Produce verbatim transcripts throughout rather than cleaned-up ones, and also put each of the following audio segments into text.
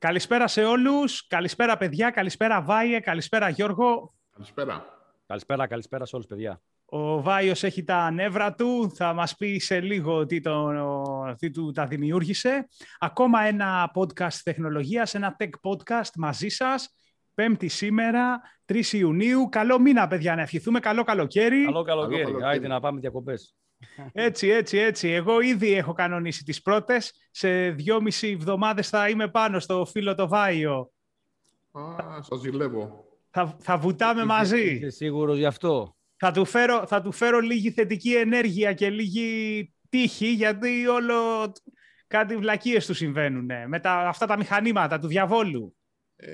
Καλησπέρα σε όλους, καλησπέρα παιδιά, καλησπέρα Βάιε, καλησπέρα Γιώργο. Καλησπέρα. Καλησπέρα, καλησπέρα σε όλους παιδιά. Ο Βάιος έχει τα νεύρα του, θα μας πει σε λίγο τι, το, τι του τα δημιούργησε. Ακόμα ένα podcast τεχνολογίας, ένα tech podcast μαζί σας. Πέμπτη σήμερα, τρεις Ιουνίου. Καλό μήνα παιδιά, να ευχηθούμε, καλό καλοκαίρι. Καλό καλοκαίρι, καλό καλοκαίρι. Άιντε να πάμε διακοπές. Έτσι, έτσι, έτσι. Εγώ ήδη έχω κανονίσει τις πρώτες. Σε δυόμιση εβδομάδες θα είμαι πάνω στο φίλο το Βάιο. Α, σας ζηλεύω. Θα, θα βουτάμε είστε, μαζί. Είστε σίγουρος γι' αυτό. Θα του, φέρω, θα του φέρω λίγη θετική ενέργεια και λίγη τύχη, γιατί όλο κάτι βλακίες του συμβαίνουν με τα, αυτά τα μηχανήματα του διαβόλου. Ε,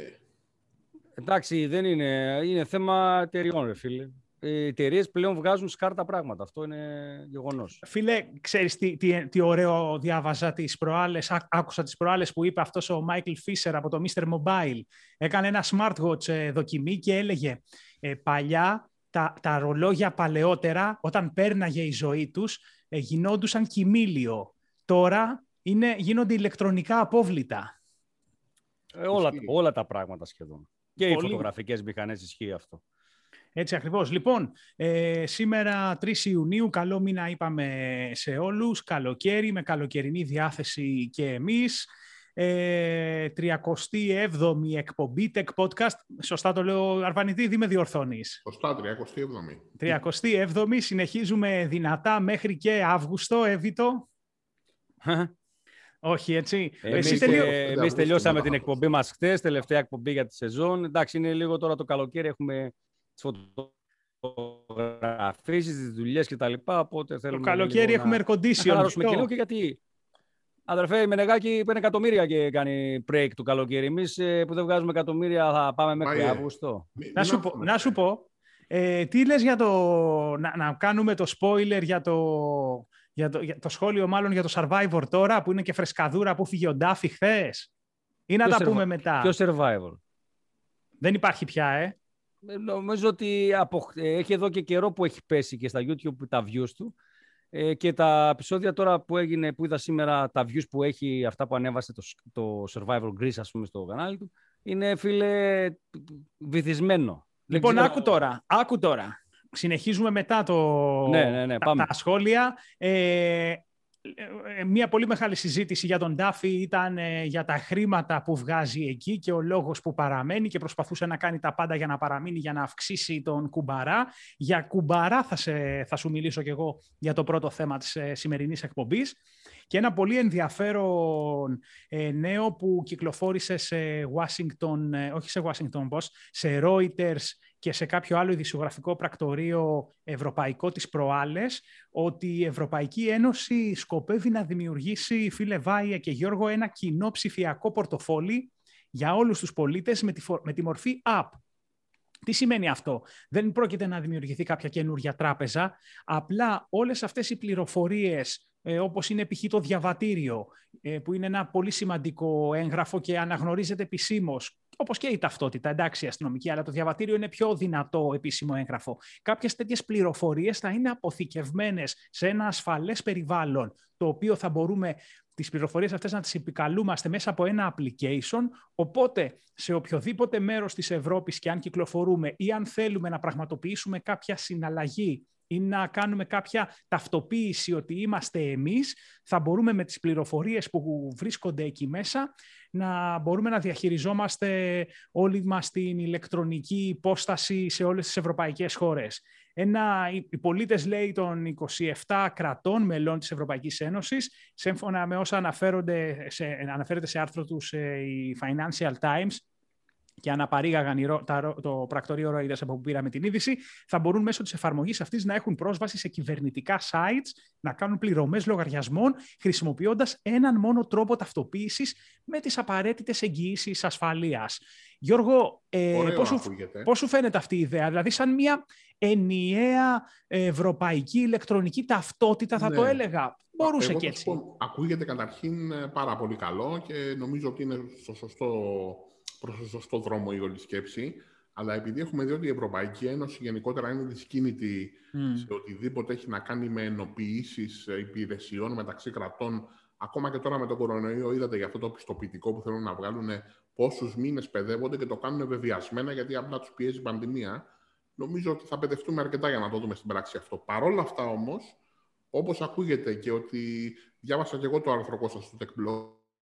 εντάξει, δεν είναι. Είναι θέμα εταιριών, ρε φίλε. Οι εταιρείες πλέον βγάζουν σκάρτα πράγματα. Αυτό είναι γεγονός. Φίλε, ξέρεις τι, τι, τι ωραίο διάβαζα τις προάλλες, άκουσα τις προάλλες που είπε αυτός ο Μάικλ Φίσερ από το μίστερ Mobile. Έκανε ένα smartwatch δοκιμή και έλεγε ε, παλιά τα, τα ρολόγια παλαιότερα, όταν πέρναγε η ζωή τους, ε, γινόντουσαν κοιμήλιο. Τώρα είναι, γίνονται ηλεκτρονικά απόβλητα. Ε, όλα, όλα τα πράγματα σχεδόν. Και πολύ... οι φωτογραφικές μηχανές ισχύει αυτό. Έτσι ακριβώς. Λοιπόν, ε, σήμερα τρεις Ιουνίου, καλό μήνα είπαμε σε όλους, καλοκαίρι, με καλοκαιρινή διάθεση και εμείς, ε, τριακοστή έβδομη εκπομπή, Tech Podcast, σωστά το λέω Αρβανιτή, δι με διορθώνεις. Σωστά, τριακοστή έβδομη. τριακοστή έβδομη, συνεχίζουμε δυνατά μέχρι και Αύγουστο, Εύβητο. Όχι, έτσι. Εμείς, τελείω... ε, εμείς τελειώσαμε την εκπομπή μας χτες, τελευταία εκπομπή για τη σεζόν. Εντάξει, είναι λίγο τώρα το καλοκαίρι, έχουμε... τις φωτογραφίσεις, τις δουλειές και τα λοιπά, οπότε θέλουμε... Το καλοκαίρι έχουμε air condition. Και γιατί, αδερφέ, η Μενεγάκη παίρνει εκατομμύρια και κάνει break του καλοκαίρι. Εμείς που δεν βγάζουμε εκατομμύρια θα πάμε μέχρι Αύγουστο. Να σου πω, να σου πω ε, τι λες για το... Να, να κάνουμε το spoiler για το... Για το, για το σχόλιο μάλλον για το Survivor τώρα, που είναι και φρεσκαδούρα, που φύγε ο Ντάφη χθες. Ή να ποιο τα survivor. πούμε μετά. Ποιο Survivor. Δεν υπάρχει πια, ε. Νομίζω ότι απο... έχει εδώ και καιρό που έχει πέσει και στα YouTube τα views του ε, και τα επεισόδια τώρα που, έγινε, που είδα σήμερα, τα views που έχει, αυτά που ανέβασε το, το Survivor Greece, ας πούμε, στο κανάλι του, είναι, φίλε, βυθισμένο. Λοιπόν, ξέρω... άκου τώρα, άκου τώρα. Συνεχίζουμε μετά το... ναι, ναι, ναι, πάμε. Τα, τα σχόλια. Ε, Μία πολύ μεγάλη συζήτηση για τον Ντάφη ήταν ε, για τα χρήματα που βγάζει εκεί και ο λόγος που παραμένει και προσπαθούσε να κάνει τα πάντα για να παραμείνει, για να αυξήσει τον Κουμπαρά. Για Κουμπαρά θα, σε, θα σου μιλήσω κι εγώ για το πρώτο θέμα της ε, σημερινής εκπομπής. Και ένα πολύ ενδιαφέρον ε, νέο που κυκλοφόρησε σε Washington, ε, όχι σε Washington Post, σε Reuters και σε κάποιο άλλο ειδησιογραφικό πρακτορείο ευρωπαϊκό τις προάλλες, ότι η Ευρωπαϊκή Ένωση σκοπεύει να δημιουργήσει, φίλε Βάια και Γιώργο, ένα κοινό ψηφιακό πορτοφόλι για όλους τους πολίτες με τη, με τη μορφή app. Τι σημαίνει αυτό? Δεν πρόκειται να δημιουργηθεί κάποια καινούργια τράπεζα, απλά όλες αυτές οι πληροφορίες, Ε, όπως είναι π.χ. το διαβατήριο, ε, που είναι ένα πολύ σημαντικό έγγραφο και αναγνωρίζεται επισήμως, όπως και η ταυτότητα, εντάξει, αστυνομική, αλλά το διαβατήριο είναι πιο δυνατό επίσημο έγγραφο. Κάποιες τέτοιες πληροφορίες θα είναι αποθηκευμένες σε ένα ασφαλές περιβάλλον, το οποίο θα μπορούμε τις πληροφορίες αυτές να τις επικαλούμαστε μέσα από ένα application, οπότε σε οποιοδήποτε μέρος της Ευρώπης και αν κυκλοφορούμε ή αν θέλουμε να πραγματοποιήσουμε κάποια συναλλαγή ή να κάνουμε κάποια ταυτοποίηση ότι είμαστε εμείς, θα μπορούμε με τις πληροφορίες που βρίσκονται εκεί μέσα να μπορούμε να διαχειριζόμαστε όλη μας την ηλεκτρονική υπόσταση σε όλες τις ευρωπαϊκές χώρες. Ένα, οι πολίτες, λέει, των είκοσι επτά κρατών μελών της Ευρωπαϊκής Ένωσης, σύμφωνα με όσα αναφέρονται σε, αναφέρεται σε άρθρο τους η Financial Times, και αναπαρήγαγαν το πρακτορείο Reuters από που πήραμε την είδηση, θα μπορούν μέσω της εφαρμογής αυτής να έχουν πρόσβαση σε κυβερνητικά sites, να κάνουν πληρωμές λογαριασμών, χρησιμοποιώντας έναν μόνο τρόπο ταυτοποίησης με τις απαραίτητες εγγυήσεις ασφαλείας. Γιώργο, ε, πώς, σου, πώς σου φαίνεται αυτή η ιδέα? Δηλαδή, σαν μια ενιαία ευρωπαϊκή ηλεκτρονική ταυτότητα, θα ναι. το έλεγα. Μπορούσε εγώ, και έτσι. Πω, ακούγεται καταρχήν πάρα πολύ καλό και νομίζω ότι είναι στο σωστό... προς το σωστό δρόμο η όλη σκέψη, αλλά επειδή έχουμε δει ότι η Ευρωπαϊκή Ένωση γενικότερα είναι δυσκίνητη mm. σε οτιδήποτε έχει να κάνει με ενοποιήσεις υπηρεσιών μεταξύ κρατών Ακόμα και τώρα με τον κορονοϊό, είδατε για αυτό το πιστοποιητικό που θέλουν να βγάλουν πόσους μήνες παιδεύονται και το κάνουν βεβαιασμένα γιατί απλά τους πιέζει η πανδημία. Νομίζω ότι θα παιδευτούμε αρκετά για να το δούμε στην πράξη αυτό. Παρ' όλα αυτά όμως, όπως ακούγεται και ότι διάβασα και εγώ το άρθρο σας στο TechBlog.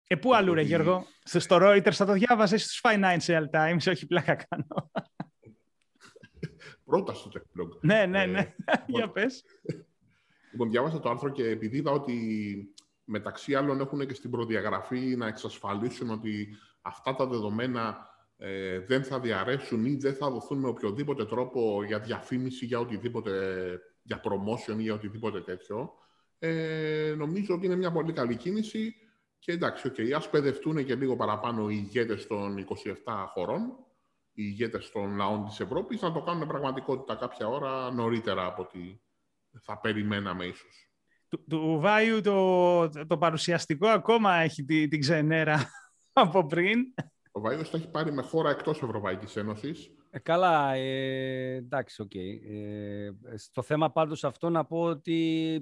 Ε, πού αλλού, ρε Γιώργο, στο Reuters θα το διάβαζες, στους Financial Times, όχι πλάκα κάνω. Πρώτα στο TechBlog. Ναι, ναι, ναι. Ε, για πες. Λοιπόν, διάβασα το άρθρο και επειδή είδα ότι μεταξύ άλλων έχουν και στην προδιαγραφή να εξασφαλίσουν ότι αυτά τα δεδομένα ε, δεν θα διαρρεύσουν ή δεν θα δοθούν με οποιοδήποτε τρόπο για διαφήμιση, για οτιδήποτε, για promotion ή για οτιδήποτε τέτοιο, ε, νομίζω ότι είναι μια πολύ καλή κίνηση και εντάξει, okay, ας παιδευτούν και λίγο παραπάνω οι ηγέτες των είκοσι επτά χωρών, οι ηγέτες των λαών της Ευρώπης, να το κάνουν πραγματικότητα κάποια ώρα νωρίτερα από ό,τι θα περιμέναμε ίσως. Του, του Βάιου το, το παρουσιαστικό ακόμα έχει την, την ξενέρα από πριν. Ο Βάιος το έχει πάρει με χώρα εκτός Ευρωπαϊκής Ένωσης. Ε, καλά, ε, εντάξει, οκ. Okay. Ε, στο θέμα πάντως αυτό να πω ότι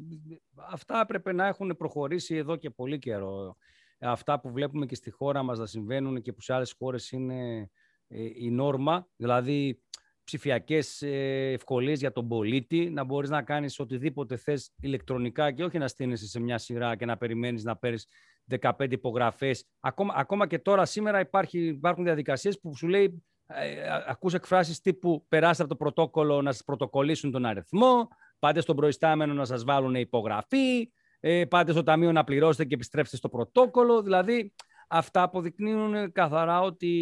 αυτά έπρεπε να έχουν προχωρήσει εδώ και πολύ καιρό. Αυτά που βλέπουμε και στη χώρα μας να συμβαίνουν και που σε άλλες χώρες είναι ε, η νόρμα, δηλαδή ψηφιακές ευκολίες για τον πολίτη, να μπορείς να κάνεις οτιδήποτε θες ηλεκτρονικά και όχι να στείνεσαι σε μια σειρά και να περιμένεις να παίρνεις δεκαπέντε υπογραφές. Ακόμα, ακόμα και τώρα σήμερα υπάρχει, υπάρχουν διαδικασίες που σου λέει, ε, ακούς εκφράσεις τύπου περάστε από το πρωτόκολλο να σας πρωτοκολλήσουν τον αριθμό, πάτε στον προϊστάμενο να σας βάλουν υπογραφή, ε, πάτε στο ταμείο να πληρώσετε και επιστρέψτε στο πρωτόκολλο. Δηλαδή αυτά αποδεικνύουν καθαρά ότι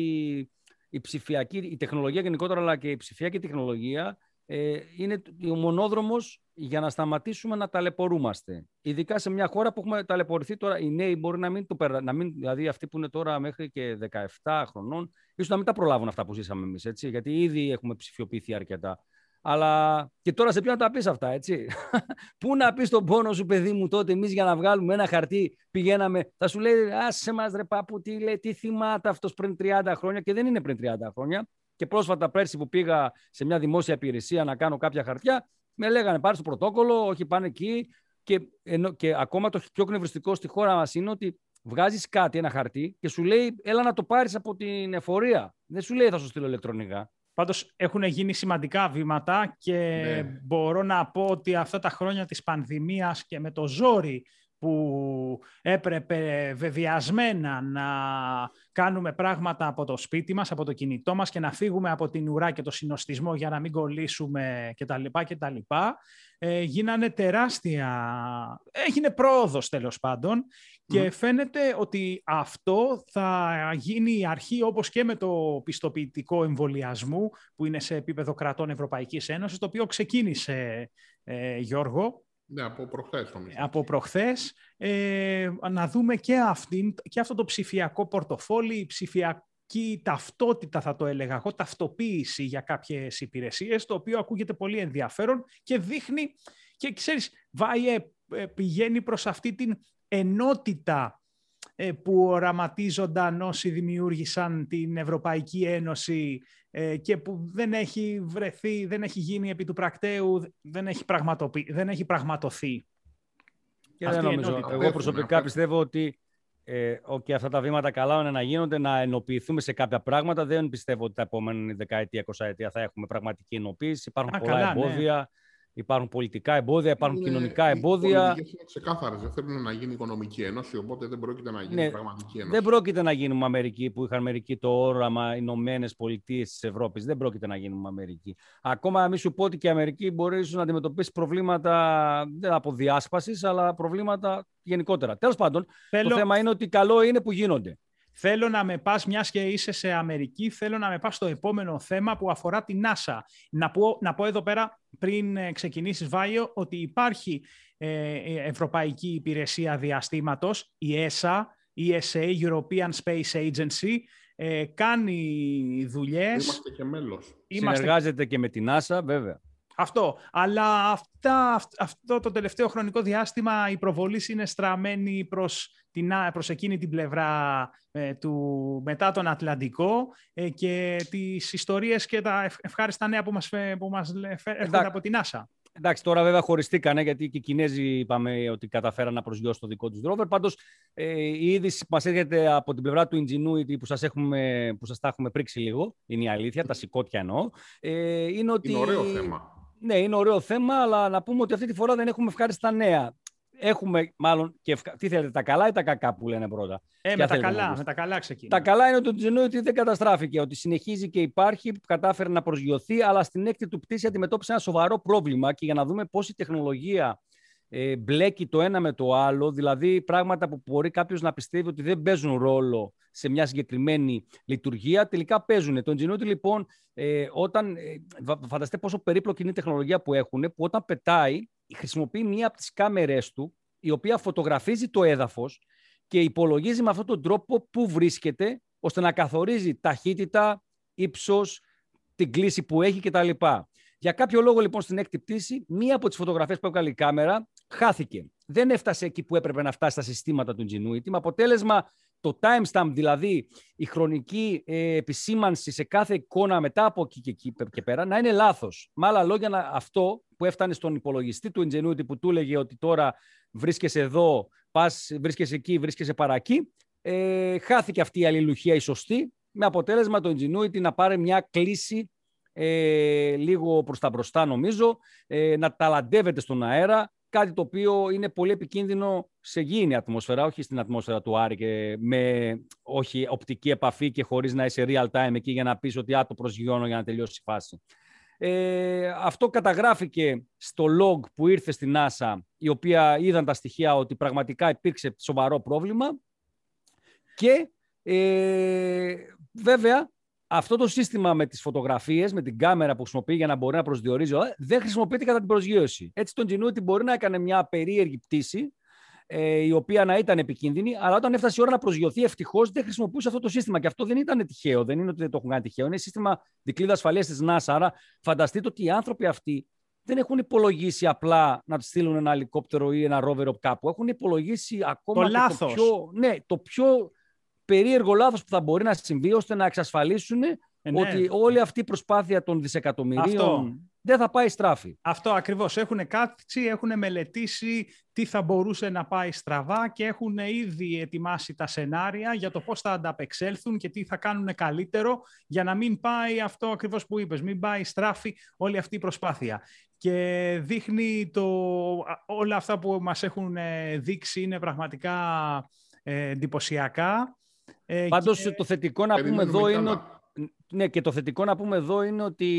η ψηφιακή, η τεχνολογία γενικότερα, αλλά και η ψηφιακή τεχνολογία ε, είναι ο μονόδρομος για να σταματήσουμε να ταλαιπωρούμαστε. Ειδικά σε μια χώρα που έχουμε ταλαιπωρηθεί τώρα, οι νέοι μπορεί να μην το περάσουν. Δηλαδή, αυτοί που είναι τώρα μέχρι και δεκαεπτά χρονών, ίσως να μην τα προλάβουν αυτά που ζήσαμε εμείς, έτσι. Γιατί ήδη έχουμε ψηφιοποιηθεί αρκετά. Αλλά και τώρα σε ποιον να τα πεις αυτά, έτσι. Πού να πεις τον πόνο σου, παιδί μου, τότε εμείς για να βγάλουμε ένα χαρτί πηγαίναμε. Θα σου λέει, άσε μας ρε πάπου, τι, λέει, τι θυμάται αυτός πριν τριάντα χρόνια, και δεν είναι πριν τριάντα χρόνια. Και πρόσφατα πέρσι που πήγα σε μια δημόσια υπηρεσία να κάνω κάποια χαρτιά, με λέγανε πάρε στο πρωτόκολλο, όχι πάνε εκεί. Και, ενώ, και ακόμα το πιο κνευριστικό στη χώρα μας είναι ότι βγάζεις κάτι, ένα χαρτί, και σου λέει, έλα να το πάρεις από την εφορία. Δεν σου λέει, θα σου στείλω ηλεκτρονικά. Πάντως έχουν γίνει σημαντικά βήματα και ναι. Μπορώ να πω ότι αυτά τα χρόνια της πανδημίας και με το ζόρι που έπρεπε βεβαιασμένα να κάνουμε πράγματα από το σπίτι μας, από το κινητό μας και να φύγουμε από την ουρά και το συνοστισμό για να μην κολλήσουμε κτλ. κτλ. Ε, γίνανε τεράστια... Έγινε πρόοδος τέλος πάντων και mm. φαίνεται ότι αυτό θα γίνει η αρχή, όπως και με το πιστοποιητικό εμβολιασμού που είναι σε επίπεδο κρατών Ευρωπαϊκής Ένωσης, το οποίο ξεκίνησε, ε, Γιώργο, ναι, από προχθές, νομίζω. Από προχθές, ε, να δούμε και, αυτή, και αυτό το ψηφιακό πορτοφόλι, η ψηφιακή ταυτότητα θα το έλεγα εγώ, ταυτοποίηση για κάποιες υπηρεσίες, το οποίο ακούγεται πολύ ενδιαφέρον και δείχνει, και ξέρεις, Βάιε, πηγαίνει προς αυτή την ενότητα ε, που οραματίζονταν όσοι δημιούργησαν την Ευρωπαϊκή Ένωση και που δεν έχει βρεθεί, δεν έχει γίνει επί του πρακτέου, δεν έχει, δεν έχει πραγματοθεί. Και δεν νομίζω. Εγώ προσωπικά πιστεύω ότι ε, okay, αυτά τα βήματα καλά είναι να γίνονται, να ενοποιηθούμε σε κάποια πράγματα. Δεν πιστεύω ότι τα επόμενη δεκαετία, εικοσαετία θα έχουμε πραγματική ενοποίηση. Υπάρχουν Α, πολλά καλά, εμπόδια, ναι. Υπάρχουν πολιτικά εμπόδια, υπάρχουν είναι, κοινωνικά εμπόδια. Οι είναι ξεκάθαρες, δεν θέλουν να γίνει οικονομική ένωση, οπότε δεν πρόκειται να γίνει ναι, πραγματική ένωση. Δεν πρόκειται να γίνουμε Αμερική, που είχαν Αμερική το όραμα Ηνωμένες Πολιτείες της Ευρώπης. Δεν πρόκειται να γίνουμε Αμερική. Ακόμα μη σου πω ότι και η Αμερική μπορεί να αντιμετωπίσει προβλήματα δεν από διάσπασης, αλλά προβλήματα γενικότερα. Τέλος πάντων, Θέλω... το θέμα είναι ότι καλό είναι που γίνονται. Θέλω να με πας, μιας και είσαι σε Αμερική, θέλω να με πας στο επόμενο θέμα που αφορά την NASA. Να πω, να πω εδώ πέρα, πριν ξεκινήσεις Βάιο, ότι υπάρχει ε, Ευρωπαϊκή Υπηρεσία Διαστήματος, η ι ες έι, ι ες έι, European Space Agency, ε, κάνει δουλειές. Είμαστε και μέλος. Είμαστε... Συνεργάζεται και με την NASA, βέβαια. Αυτό. Αλλά αυτά, αυτό το τελευταίο χρονικό διάστημα η προβολή είναι στραμμένη προς, την, προς εκείνη την πλευρά ε, του, μετά τον Ατλαντικό ε, και τις ιστορίες και τα ευχάριστα νέα που μας, που μας έρχονται από την NASA. Εντάξει, τώρα βέβαια χωριστήκανε, γιατί και οι Κινέζοι είπαμε ότι καταφέραν να προσγειώσουν το δικό τους rover. Πάντως, ε, η είδηση που μας έρχεται από την πλευρά του Ingenuity, που σας, έχουμε, που σας τα έχουμε πρίξει λίγο, είναι η αλήθεια, τα σηκώτια εννοώ. Ε, είναι, ότι... είναι ωραίο θέμα. Ναι, είναι ωραίο θέμα, αλλά να πούμε ότι αυτή τη φορά δεν έχουμε ευχάριστα νέα. Έχουμε μάλλον και ευκα... Τι θέλετε, τα καλά ή τα κακά που λένε πρώτα? Ε, με τα, καλά, με τα καλά ξεκινάμε. Τα καλά είναι ότι το Ingenuity δεν καταστράφηκε, ότι συνεχίζει και υπάρχει, που κατάφερε να προσγειωθεί, αλλά στην έκτη του πτήση αντιμετώπισε ένα σοβαρό πρόβλημα, και για να δούμε πώς η τεχνολογία ε, μπλέκει το ένα με το άλλο, δηλαδή πράγματα που μπορεί κάποιος να πιστεύει ότι δεν παίζουν ρόλο σε μια συγκεκριμένη λειτουργία, τελικά παίζουν. Το Ingenuity λοιπόν, ε, όταν, ε, φανταστείτε πόσο περίπλοκη είναι η τεχνολογία που έχουν, που όταν πετάει, χρησιμοποιεί μία από τις κάμερές του, η οποία φωτογραφίζει το έδαφος και υπολογίζει με αυτόν τον τρόπο που βρίσκεται, ώστε να καθορίζει ταχύτητα, ύψος, την κλίση που έχει κτλ. Για κάποιο λόγο λοιπόν στην έκτη πτήση, μία από τις φωτογραφίες που έκανε η κάμερα χάθηκε. Δεν έφτασε εκεί που έπρεπε να φτάσει στα συστήματα του Ingenuity, με αποτέλεσμα το timestamp, δηλαδή η χρονική ε, επισήμανση σε κάθε εικόνα μετά από εκεί και, εκεί και πέρα, να είναι λάθος. Με άλλα λόγια, να, αυτό που έφτανε στον υπολογιστή του Ingenuity, που του έλεγε ότι τώρα βρίσκεσαι εδώ, πας, βρίσκεσαι εκεί, βρίσκεσαι παρακεί, ε, χάθηκε αυτή η αλληλουχία η σωστή, με αποτέλεσμα το Ingenuity να πάρει μια κλίση ε, λίγο προς τα μπροστά νομίζω, ε, να ταλαντεύεται στον αέρα, κάτι το οποίο είναι πολύ επικίνδυνο σε γήινη ατμόσφαιρα, όχι στην ατμόσφαιρα του Άρη, και με όχι οπτική επαφή και χωρίς να είσαι real time εκεί για να πεις ότι α, το προσγειώνω για να τελειώσει η φάση. Ε, αυτό καταγράφηκε στο log που ήρθε στη NASA, η οποία είδαν τα στοιχεία ότι πραγματικά υπήρξε σοβαρό πρόβλημα, και ε, βέβαια αυτό το σύστημα με τις φωτογραφίες, με την κάμερα που χρησιμοποιεί για να μπορεί να προσδιορίζει, δεν χρησιμοποιείται κατά την προσγείωση. Έτσι το Ingenuity μπορεί να έκανε μια περίεργη πτήση, ε, η οποία να ήταν επικίνδυνη, αλλά όταν έφτασε η ώρα να προσγειωθεί, ευτυχώς δεν χρησιμοποιούσε αυτό το σύστημα. Και αυτό δεν ήταν τυχαίο, δεν είναι ότι δεν το έχουν κάνει τυχαίο. Είναι σύστημα δικλείδα ασφαλείας της NASA. Άρα φανταστείτε ότι οι άνθρωποι αυτοί δεν έχουν υπολογίσει απλά να στείλουν ένα ελικόπτερο ή ένα rover κάπου. Έχουν υπολογίσει ακόμα το, και λάθος. το πιο. Ναι, το πιο περίεργο λάθος που θα μπορεί να συμβεί, ώστε να εξασφαλίσουν ε, ναι. ότι όλη αυτή η προσπάθεια των δισεκατομμυρίων αυτό. δεν θα πάει στράφη. Αυτό ακριβώς. Έχουν κάτσει, έχουν μελετήσει τι θα μπορούσε να πάει στραβά και έχουν ήδη ετοιμάσει τα σενάρια για το πώς θα ανταπεξέλθουν και τι θα κάνουν καλύτερο για να μην πάει αυτό ακριβώς που είπες, μην πάει στράφη όλη αυτή η προσπάθεια. Και δείχνει το... όλα αυτά που μας έχουν δείξει είναι πραγματικά ε, εντυπωσιακά. Ε, Πάντως και... το θετικό να πούμε εδώ είναι ότι... Ναι, και το θετικό να πούμε εδώ είναι ότι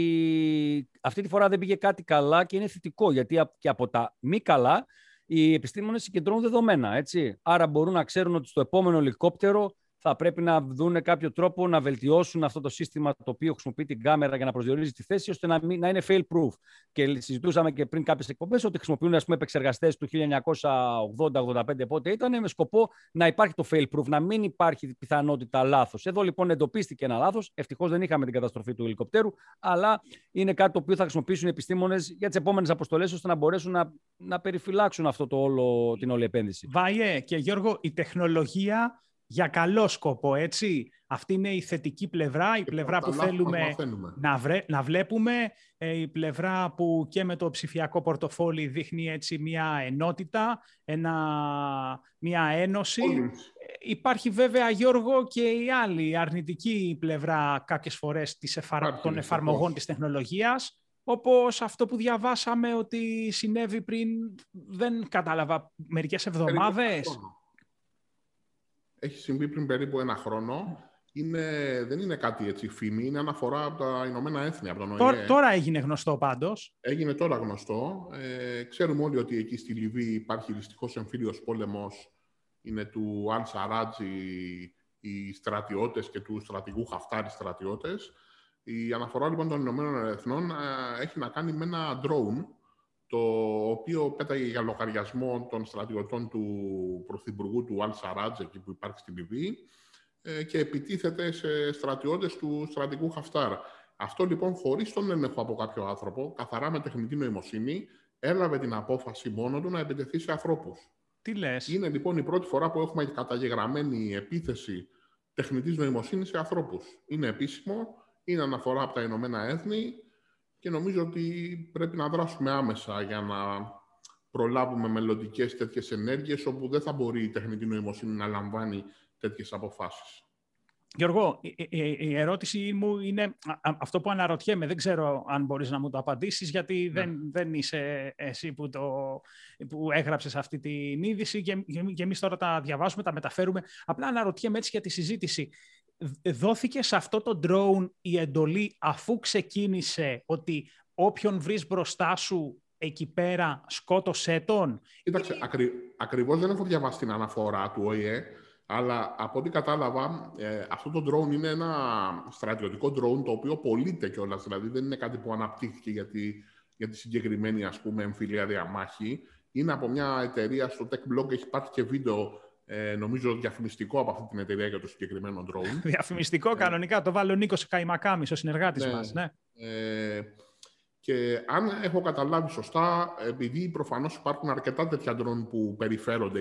αυτή τη φορά δεν πήγε κάτι καλά, και είναι θετικό, γιατί και από τα μη καλά οι επιστήμονες συγκεντρώνουν δεδομένα, έτσι. Άρα μπορούν να ξέρουν ότι στο επόμενο ελικόπτερο θα πρέπει να δουν κάποιο τρόπο να βελτιώσουν αυτό το σύστημα το οποίο χρησιμοποιεί την κάμερα για να προσδιορίζει τη θέση, ώστε να, μην, να είναι fail-proof. Και συζητούσαμε και πριν κάποιες εκπομπές ότι χρησιμοποιούν, ας πούμε, επεξεργαστές του χίλια εννιακόσια ογδόντα ογδόντα πέντε, πότε ήταν, με σκοπό να υπάρχει το fail-proof, να μην υπάρχει πιθανότητα λάθος. Εδώ λοιπόν εντοπίστηκε ένα λάθος. Ευτυχώς δεν είχαμε την καταστροφή του ελικοπτέρου, αλλά είναι κάτι το οποίο θα χρησιμοποιήσουν οι επιστήμονες για τις επόμενες αποστολές, ώστε να μπορέσουν να, να περιφυλάξουν αυτό το όλο, την όλη επένδυση. Βάιε και Γιώργο, η τεχνολογία. Για καλό σκοπό, έτσι. Αυτή είναι η θετική πλευρά, η πλευρά που θέλουμε να, βρε, να βλέπουμε, η πλευρά που και με το ψηφιακό πορτοφόλι δείχνει έτσι μια ενότητα, ένα, μια ένωση. Όλες. Υπάρχει βέβαια, Γιώργο, και η άλλη αρνητική πλευρά κάποιες φορές της εφαρ... των εφαρμογών πώς. της τεχνολογίας, όπως αυτό που διαβάσαμε ότι συνέβη πριν, δεν κατάλαβα, μερικές εβδομάδες. Έχει συμβεί πριν περίπου ένα χρόνο. Είναι, δεν είναι κάτι έτσι φήμη, είναι αναφορά από τα Ηνωμένα Έθνη. Από τον τώρα, τώρα έγινε γνωστό πάντως. Έγινε τώρα γνωστό. Ε, ξέρουμε όλοι ότι εκεί στη Λιβύη υπάρχει δυστυχώς εμφύλιος πόλεμος. Είναι του Αλ Σαράτζι οι στρατιώτες και του στρατηγού Χαφτάρ στρατιώτες. Η αναφορά λοιπόν των Ηνωμένων Εθνών έχει να κάνει με ένα drone, το οποίο πέταγε για λογαριασμό των στρατιωτών του Πρωθυπουργού του Αλ Σαράτζ, εκεί που υπάρχει στη Λιβύη, και επιτίθεται σε στρατιώτες του στρατηγού Χαφτάρ. Αυτό λοιπόν χωρίς τον έλεγχο από κάποιο άνθρωπο, καθαρά με τεχνητή νοημοσύνη, έλαβε την απόφαση μόνο του να επιτεθεί σε ανθρώπους. Τι λες? Είναι λοιπόν η πρώτη φορά που έχουμε καταγεγραμμένη επίθεση τεχνητής νοημοσύνης σε ανθρώπους. Είναι επίσημο, είναι αναφορά από τα Ηνωμένα Έθνη. και νομίζω ότι πρέπει να δράσουμε άμεσα για να προλάβουμε μελλοντικές τέτοιες ενέργειες όπου δεν θα μπορεί η τεχνητή νοημοσύνη να λαμβάνει τέτοιες αποφάσεις. Γιώργο, η ερώτηση μου είναι αυτό που αναρωτιέμαι. Δεν ξέρω αν μπορείς να μου το απαντήσεις, γιατί ναι. δεν, δεν είσαι εσύ που, το, που έγραψες αυτή την είδηση και, και εμείς τώρα τα διαβάζουμε, τα μεταφέρουμε. Απλά αναρωτιέμαι έτσι για τη συζήτηση. Δόθηκε σε αυτό το drone η εντολή αφού ξεκίνησε ότι όποιον βρεις μπροστά σου εκεί πέρα σκότωσέ τον? Κοίταξε, ή... ακρι, ακριβώς δεν έχω διαβάσει την αναφορά του ΟΗΕ. Αλλά από ό,τι κατάλαβα, ε, αυτό το drone είναι ένα στρατιωτικό drone το οποίο πωλείται κιόλας. Δηλαδή δεν είναι κάτι που αναπτύχθηκε για τη, για τη συγκεκριμένη, ας πούμε, εμφυλία διαμάχη. Είναι από μια εταιρεία, στο TechBlog έχει πάρει και βίντεο, ε, νομίζω διαφημιστικό από αυτή την εταιρεία για το συγκεκριμένο drone. Διαφημιστικό, κανονικά. Το βάλει ο Νίκος Καϊμακάμης, ο συνεργάτης ναι, μας. Ναι. Ε, και αν έχω καταλάβει σωστά, επειδή προφανώς υπάρχουν αρκετά τέτοια drone που περιφέρονται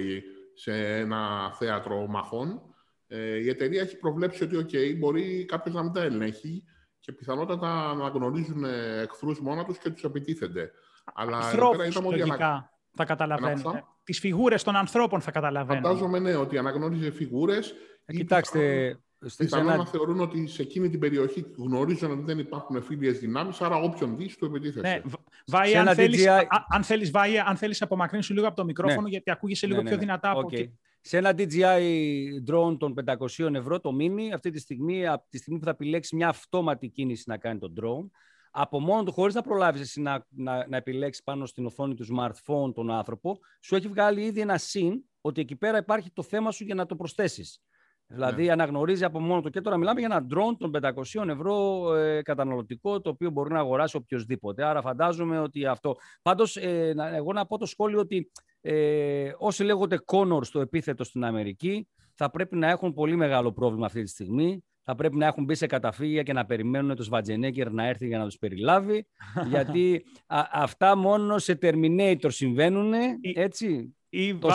σε ένα θέατρο μαχών, ε, η εταιρεία έχει προβλέψει ότι okay, μπορεί κάποιος να μην τα ελέγχει και πιθανότατα να γνωρίζουν εχθρούς μόνα τους και τους επιτίθενται. Αλλά ανθρώπους λογικά ανα... θα καταλαβαίνουν. Ανάψα... Τις φιγούρες των ανθρώπων θα καταλαβαίνουν. Φαντάζομαι ναι, ότι αναγνώριζε φιγούρες. Ε, κοιτάξτε... Πιθανόν ένα... να θεωρούν ότι σε εκείνη την περιοχή γνωρίζουν ότι δεν υπάρχουν φίλιες δυνάμεις, άρα όποιον δεις, το επιτίθεσαι. Ναι, Βάη, αν, θέλεις, ντι τζέι άι... α, αν θέλεις, Βάη, αν θέλεις απομακρύνσου λίγο από το μικρόφωνο, ναι. γιατί ακούγεσαι λίγο ναι, ναι, ναι. πιο δυνατά από okay. Σε ένα ντι τζέι άι drone των πεντακόσια ευρώ το mini, αυτή τη στιγμή, από τη στιγμή που θα επιλέξει μια αυτόματη κίνηση να κάνει το drone, από μόνο του, χωρίς να προλάβεις να, να, να επιλέξεις πάνω στην οθόνη του smartphone τον άνθρωπο, σου έχει βγάλει ήδη ένα συν ότι εκεί πέρα υπάρχει το θέμα σου για να το προσθέσεις. Δηλαδή ναι. αναγνωρίζει από μόνο του, και τώρα μιλάμε για ένα drone των πεντακόσια ευρώ ε, καταναλωτικό, το οποίο μπορεί να αγοράσει οποιοδήποτε. Άρα φαντάζομαι ότι αυτό... Πάντως, ε, εγώ να πω το σχόλιο ότι ε, όσοι λέγονται Connor στο επίθετο στην Αμερική θα πρέπει να έχουν πολύ μεγάλο πρόβλημα αυτή τη στιγμή. Θα πρέπει να έχουν μπει σε καταφύγια και να περιμένουν τον Σβατζενέγκερ να έρθει για να τους περιλάβει. γιατί α, αυτά μόνο σε Terminator συμβαίνουν, έτσι... Ή το...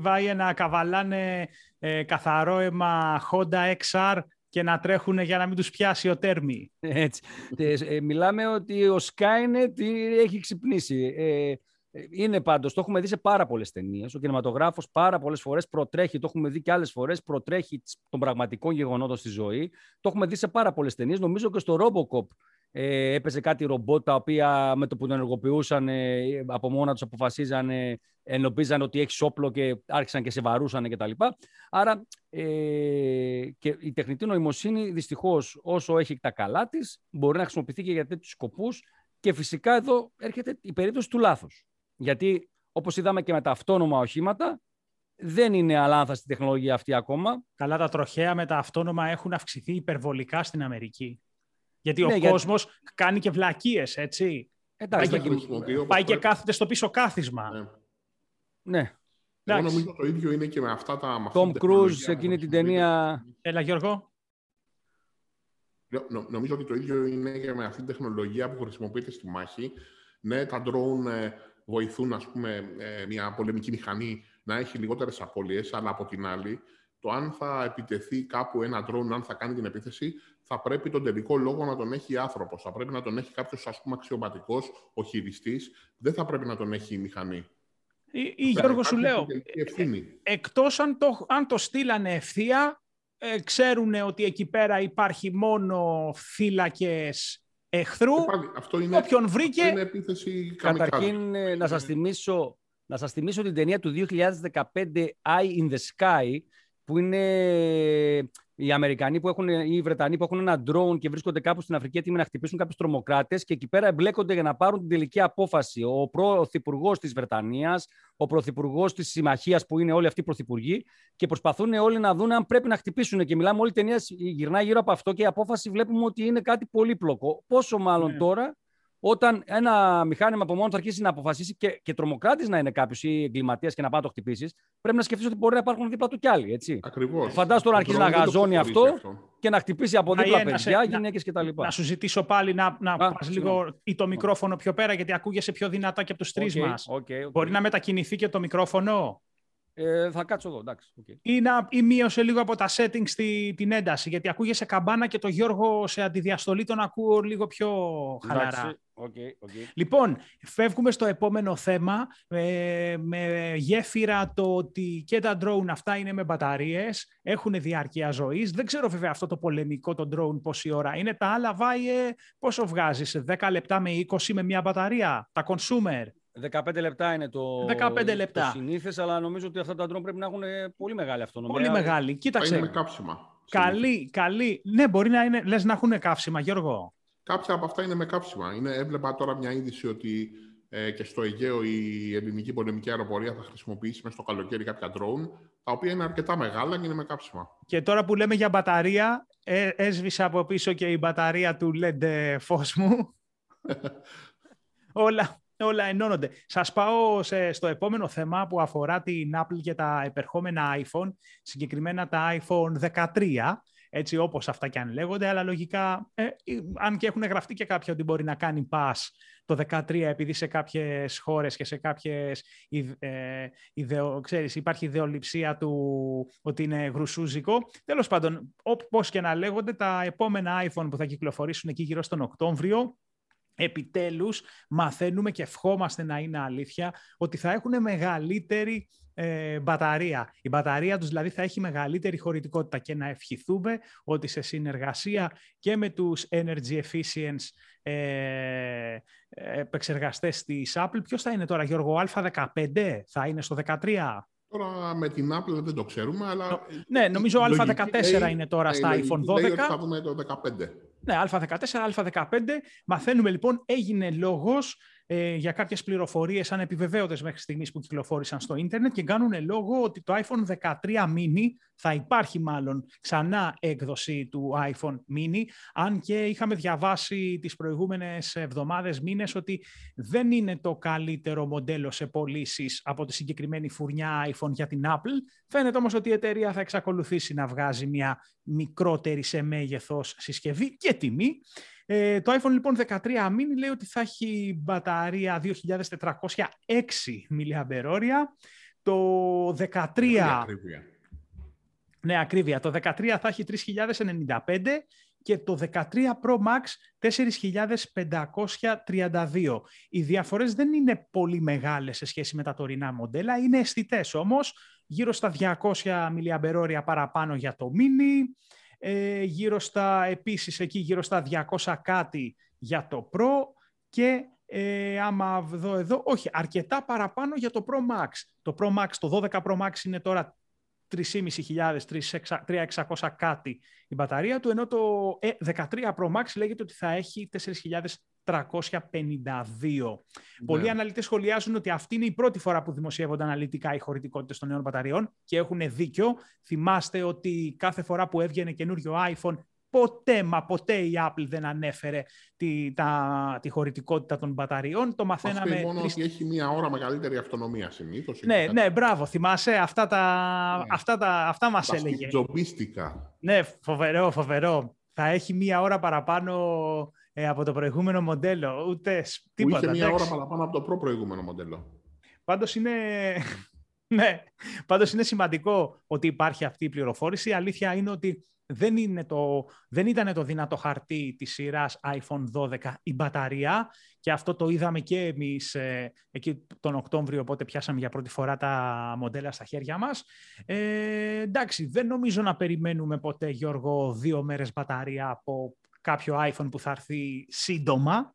βάιε να καβαλάνε ε, καθαρό αίμα Honda εξ αρ και να τρέχουν για να μην τους πιάσει ο Τέρμι. Έτσι. ε, μιλάμε ότι ο Skynet έχει ξυπνήσει. Ε, είναι πάντως, το έχουμε δει σε πάρα πολλές ταινίες. Ο κινηματογράφος πάρα πολλές φορές προτρέχει, το έχουμε δει και άλλες φορές, προτρέχει των πραγματικών γεγονότων στη ζωή. Το έχουμε δει σε πάρα πολλές ταινίες. Νομίζω και στο Robocop. Ε, έπαιζε κάτι ρομπότ τα οποία με το που τον ενεργοποιούσαν ε, από μόνα τους αποφασίζαν, ε, εννοπίζαν ότι έχεις όπλο και άρχισαν και σε βαρούσαν κτλ. Άρα ε, και η τεχνητή νοημοσύνη δυστυχώς όσο έχει τα καλά της μπορεί να χρησιμοποιηθεί και για τέτοιους σκοπούς, και φυσικά εδώ έρχεται η περίπτωση του λάθους. Γιατί όπως είδαμε και με τα αυτόνομα οχήματα, δεν είναι αλάνθαστη η τεχνολογία αυτή ακόμα. Καλά, τα τροχαία με τα αυτόνομα έχουν αυξηθεί υπερβολικά στην Αμερική. Γιατί ναι, ο για... κόσμος κάνει και βλακίες, έτσι. Εντάξει, πάει, και... πάει και κάθεται στο πίσω κάθισμα. Ναι. ναι. Εγώ νομίζω το ίδιο είναι και με αυτά τα... Τομ Κρούζ σε εκείνη την ταινία... Έλα, Γιώργο. Νο, νομίζω ότι το ίδιο είναι και με αυτή την τεχνολογία που χρησιμοποιείται στη μάχη. Ναι, τα drone βοηθούν, ας πούμε, μια πολεμική μηχανή να έχει λιγότερες απώλειες, αλλά από την άλλη, το αν θα επιτεθεί κάπου ένα drone, αν θα κάνει την επίθεση, θα πρέπει τον τελικό λόγο να τον έχει άνθρωπος. Θα πρέπει να τον έχει κάποιος, ας πούμε, αξιωματικός, ο χειριστής. Δεν θα πρέπει να τον έχει η μηχανή. Ή, ή Γιώργο, σου λέω, εκτός αν το, αν το στείλανε ευθεία, ε, ξέρουν ότι εκεί πέρα υπάρχει μόνο θύλακες εχθρού. Πάλι, αυτό είναι, όποιον βρήκε... Αυτό είναι επίθεση καμικάζ. Καταρχήν, ε, να σας θυμίσω, να σας θυμίσω την ταινία του δύο χιλιάδες δεκαπέντε, Eye in the Sky, που είναι οι Αμερικανοί που έχουν, ή οι Βρετανοί που έχουν ένα drone και βρίσκονται κάπου στην Αφρική έτοιμοι να χτυπήσουν κάποιους τρομοκράτες, και εκεί πέρα εμπλέκονται για να πάρουν την τελική απόφαση. Ο πρωθυπουργός της Βρετανίας, ο πρωθυπουργός της συμμαχίας που είναι όλοι αυτοί οι πρωθυπουργοί, και προσπαθούν όλοι να δουν αν πρέπει να χτυπήσουν. Και μιλάμε, όλη η ταινία γυρνάει γύρω από αυτό και η απόφαση βλέπουμε ότι είναι κάτι πολύπλοκο. Πόσο μάλλον yeah. τώρα, όταν ένα μηχάνημα από μόνο θα αρχίσει να αποφασίσει και, και τρομοκράτης να είναι κάποιος ή εγκληματίας και να πάει να το χτυπήσεις, πρέπει να σκεφτείς ότι μπορεί να υπάρχουν δίπλα του κι άλλοι. Έτσι. Ακριβώς. Φαντάζομαι τώρα να αρχίσει να γαζώνει αυτό, αυτό και να χτυπήσει από δίπλα Ά, παιδιά, γυναίκες κτλ. Να, να σου ζητήσω πάλι να, να πας λίγο ή το μικρόφωνο πιο πέρα, γιατί ακούγεσαι πιο δυνατά και από τους τρεις okay, μας. Okay, okay. Μπορεί να μετακινηθεί και το μικρόφωνο. Ε, θα κάτσω εδώ, εντάξει. Okay. Ή, να, ή μείωσε λίγο από τα settings τη, την ένταση, γιατί ακούγεσαι καμπάνα και το Γιώργο σε αντιδιαστολή τον ακούω λίγο πιο χαλαρά. Okay, okay. Λοιπόν, φεύγουμε στο επόμενο θέμα, ε, με γέφυρα το ότι και τα drone αυτά είναι με μπαταρίες, έχουν διάρκεια ζωής. Δεν ξέρω βέβαια αυτό το πολεμικό των drone πόση ώρα είναι. Τα άλλα βάιε πόσο βγάζεις, δέκα λεπτά με είκοσι με μια μπαταρία, τα consumer. δεκαπέντε λεπτά είναι το, το συνήθες, αλλά νομίζω ότι αυτά τα drone πρέπει να έχουν πολύ μεγάλη αυτονομία. Πολύ μεγάλη. Κοίταξε. Είναι με κάψιμα. Καλή, καλή. Ναι, μπορεί να είναι. Λες να έχουν κάψιμα, Γιώργο. Κάποια από αυτά είναι με κάψιμα. Είναι, έβλεπα τώρα μια είδηση ότι ε, και στο Αιγαίο η ελληνική πολεμική αεροπορία θα χρησιμοποιήσει μέσα στο καλοκαίρι κάποια drone, τα οποία είναι αρκετά μεγάλα και είναι με κάψιμα. Και τώρα που λέμε για μπαταρία, ε, έσβησε από πίσω και η μπαταρία του ελ ι ντι φως μου. Όλα. Όλα ενώνονται. Σας πάω σε, στο επόμενο θέμα που αφορά την Apple και τα επερχόμενα iPhone, συγκεκριμένα τα άιφον δεκατρία, έτσι όπως αυτά και αν λέγονται, αλλά λογικά, ε, αν και έχουν γραφτεί και κάποια ότι μπορεί να κάνει pass το δεκατρία, επειδή σε κάποιες χώρες και σε κάποιες, ε, ιδεο, ξέρεις, υπάρχει ιδεολειψία του ότι είναι γρουσούζικο. Τέλος πάντων, όπως και να λέγονται, τα επόμενα iPhone που θα κυκλοφορήσουν εκεί γύρω στον Οκτώβριο, επιτέλους μαθαίνουμε και ευχόμαστε να είναι αλήθεια ότι θα έχουν μεγαλύτερη ε, μπαταρία. Η μπαταρία τους δηλαδή θα έχει μεγαλύτερη χωρητικότητα και να ευχηθούμε ότι σε συνεργασία και με τους energy efficiency ε, επεξεργαστές της Apple, ποιος θα είναι τώρα, Γιώργο, Α δεκαπέντε θα είναι στο δεκατρία. Τώρα με την Apple δεν το ξέρουμε, αλλά... Ναι, νομίζω Α δεκατέσσερα λέει, είναι τώρα στα λέει, άιφον δώδεκα. Λέει ότι θα δούμε το δεκαπέντε. Ναι, Α δεκατέσσερα, Α δεκαπέντε. Μαθαίνουμε λοιπόν, έγινε λόγος ε, για κάποιες πληροφορίες ανεπιβεβαίωτες μέχρι στιγμής που κυκλοφόρησαν στο ίντερνετ και κάνουν λόγο ότι το άιφον δεκατρία μίνι θα υπάρχει μάλλον ξανά έκδοση του iPhone mini, αν και είχαμε διαβάσει τις προηγούμενες εβδομάδες, μήνες, ότι δεν είναι το καλύτερο μοντέλο σε πωλήσεις από τη συγκεκριμένη φουρνιά iPhone για την Apple. Φαίνεται όμως ότι η εταιρεία θα εξακολουθήσει να βγάζει μια μικρότερη σε μέγεθος συσκευή και τιμή. Ε, το iPhone λοιπόν δεκατρία μίνι λέει ότι θα έχει μπαταρία δύο χιλιάδες τετρακόσια έξι μιλιαμπερόρια. Το δεκατρία... Ακρίβεια. Ναι, ακρίβεια. Το δεκατρία θα έχει τρεις χιλιάδες ενενήντα πέντε και το δεκατρία Προ Μαξ τέσσερις χιλιάδες πεντακόσια τριάντα δύο. Οι διαφορές δεν είναι πολύ μεγάλες σε σχέση με τα τωρινά μοντέλα, είναι αισθητές όμως, γύρω στα διακόσια μιλιαμπερόρια παραπάνω για το mini, ε, γύρω στα, επίσης εκεί γύρω στα διακόσια κάτι για το Pro και ε, άμα δω εδώ, όχι, αρκετά παραπάνω για το Pro Max. Το Pro Max, το δώδεκα Προ Μαξ είναι τώρα τρεις χιλιάδες πεντακόσια, τρεις χιλιάδες εξακόσια κάτι η μπαταρία του, ενώ το δεκατρία Προ Μαξ λέγεται ότι θα έχει τέσσερις χιλιάδες τριακόσια πενήντα δύο. Ναι. Πολλοί αναλυτές σχολιάζουν ότι αυτή είναι η πρώτη φορά που δημοσιεύονται αναλυτικά οι χωρητικότητες των νέων μπαταριών και έχουν δίκιο. Θυμάστε ότι κάθε φορά που έβγαινε καινούριο iPhone, ποτέ μα ποτέ η Apple δεν ανέφερε τη, τα, τη χωρητικότητα των μπαταριών. Το μαθαίναμε... Μας πει μόνο ότι έχει μία ώρα μεγαλύτερη αυτονομία συνήθως. Ναι, κάτι... ναι, μπράβο. Θυμάσαι, αυτά, τα, ναι. αυτά, τα, αυτά μας τα έλεγε. Τα στιτζομπίστικα. Ναι, φοβερό, φοβερό. Θα έχει μία ώρα παραπάνω ε, από το προηγούμενο μοντέλο. Ούτε τίποτα. Που είχε μία ώρα παραπάνω από το προ προηγούμενο μοντέλο. Πάντως είναι... ναι, πάντως είναι σημαντικό ότι υπάρχει αυτή η πληροφόρηση. Η αλήθεια είναι ότι δεν, είναι το, δεν ήταν το δυνατό χαρτί της σειράς άιφον δώδεκα η μπαταρία και αυτό το είδαμε και εμείς ε, εκεί τον Οκτώβριο, οπότε πιάσαμε για πρώτη φορά τα μοντέλα στα χέρια μας. Ε, εντάξει, δεν νομίζω να περιμένουμε ποτέ, Γιώργο, δύο μέρες μπαταρία από κάποιο iPhone που θα έρθει σύντομα.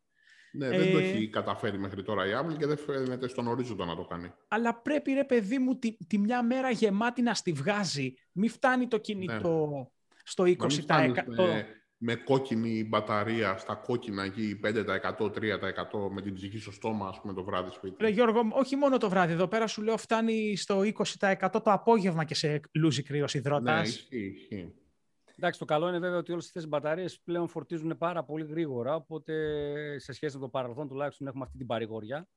Ναι, δεν ε... το έχει καταφέρει μέχρι τώρα η Apple και δεν φαίνεται στον ορίζοντα να το κάνει. Αλλά πρέπει, ρε παιδί μου, τη, τη μια μέρα γεμάτη να στη βγάζει. Μη φτάνει το κινητό... Ναι. Στο είκοσι τοις εκατό. Με, με κόκκινη μπαταρία, στα κόκκινα εκεί, πέντε τοις εκατό, τρία τοις εκατό με την ψυχή στο στόμα, ας πούμε, το βράδυ σπίτι. Ρε Γιώργο, όχι μόνο το βράδυ. Εδώ πέρα σου λέω φτάνει στο είκοσι τοις εκατό το απόγευμα και σε λούζει κρύος υδρότας. Ναι, ισχύει, ισχύει. Εντάξει, το καλό είναι βέβαια ότι όλες αυτές οι μπαταρίες πλέον φορτίζουν πάρα πολύ γρήγορα, οπότε σε σχέση με το παρελθόν τουλάχιστον έχουμε αυτή την παρηγοριά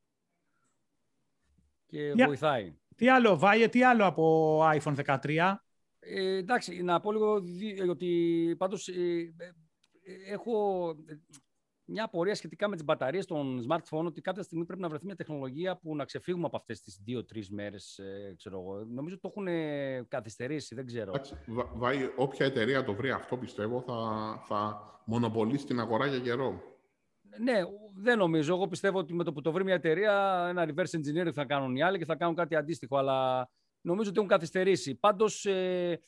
και yeah. βοηθάει. Τι άλλο, Βάιε, τι άλλο από άιφον δεκατρία? Ε, εντάξει, να πω λίγο ότι πάντως ε, ε, έχω, μια απορία σχετικά με τις μπαταρίες των smartphone, ότι κάποια στιγμή πρέπει να βρεθεί μια τεχνολογία που να ξεφύγουμε από αυτές τις δύο-τρεις μέρες. Ε, ξέρω εγώ. Νομίζω ότι το έχουν καθυστερήσει, δεν ξέρω. Βα, βα, όποια εταιρεία το βρει αυτό, πιστεύω, θα, θα μονοπολίσει την αγορά για καιρό. Ναι, δεν νομίζω. Εγώ πιστεύω ότι με το που το βρει μια εταιρεία, ένα reverse engineering θα κάνουν οι άλλοι και θα κάνουν κάτι αντίστοιχο. Αλλά νομίζω ότι έχουν καθυστερήσει. Πάντως, ε,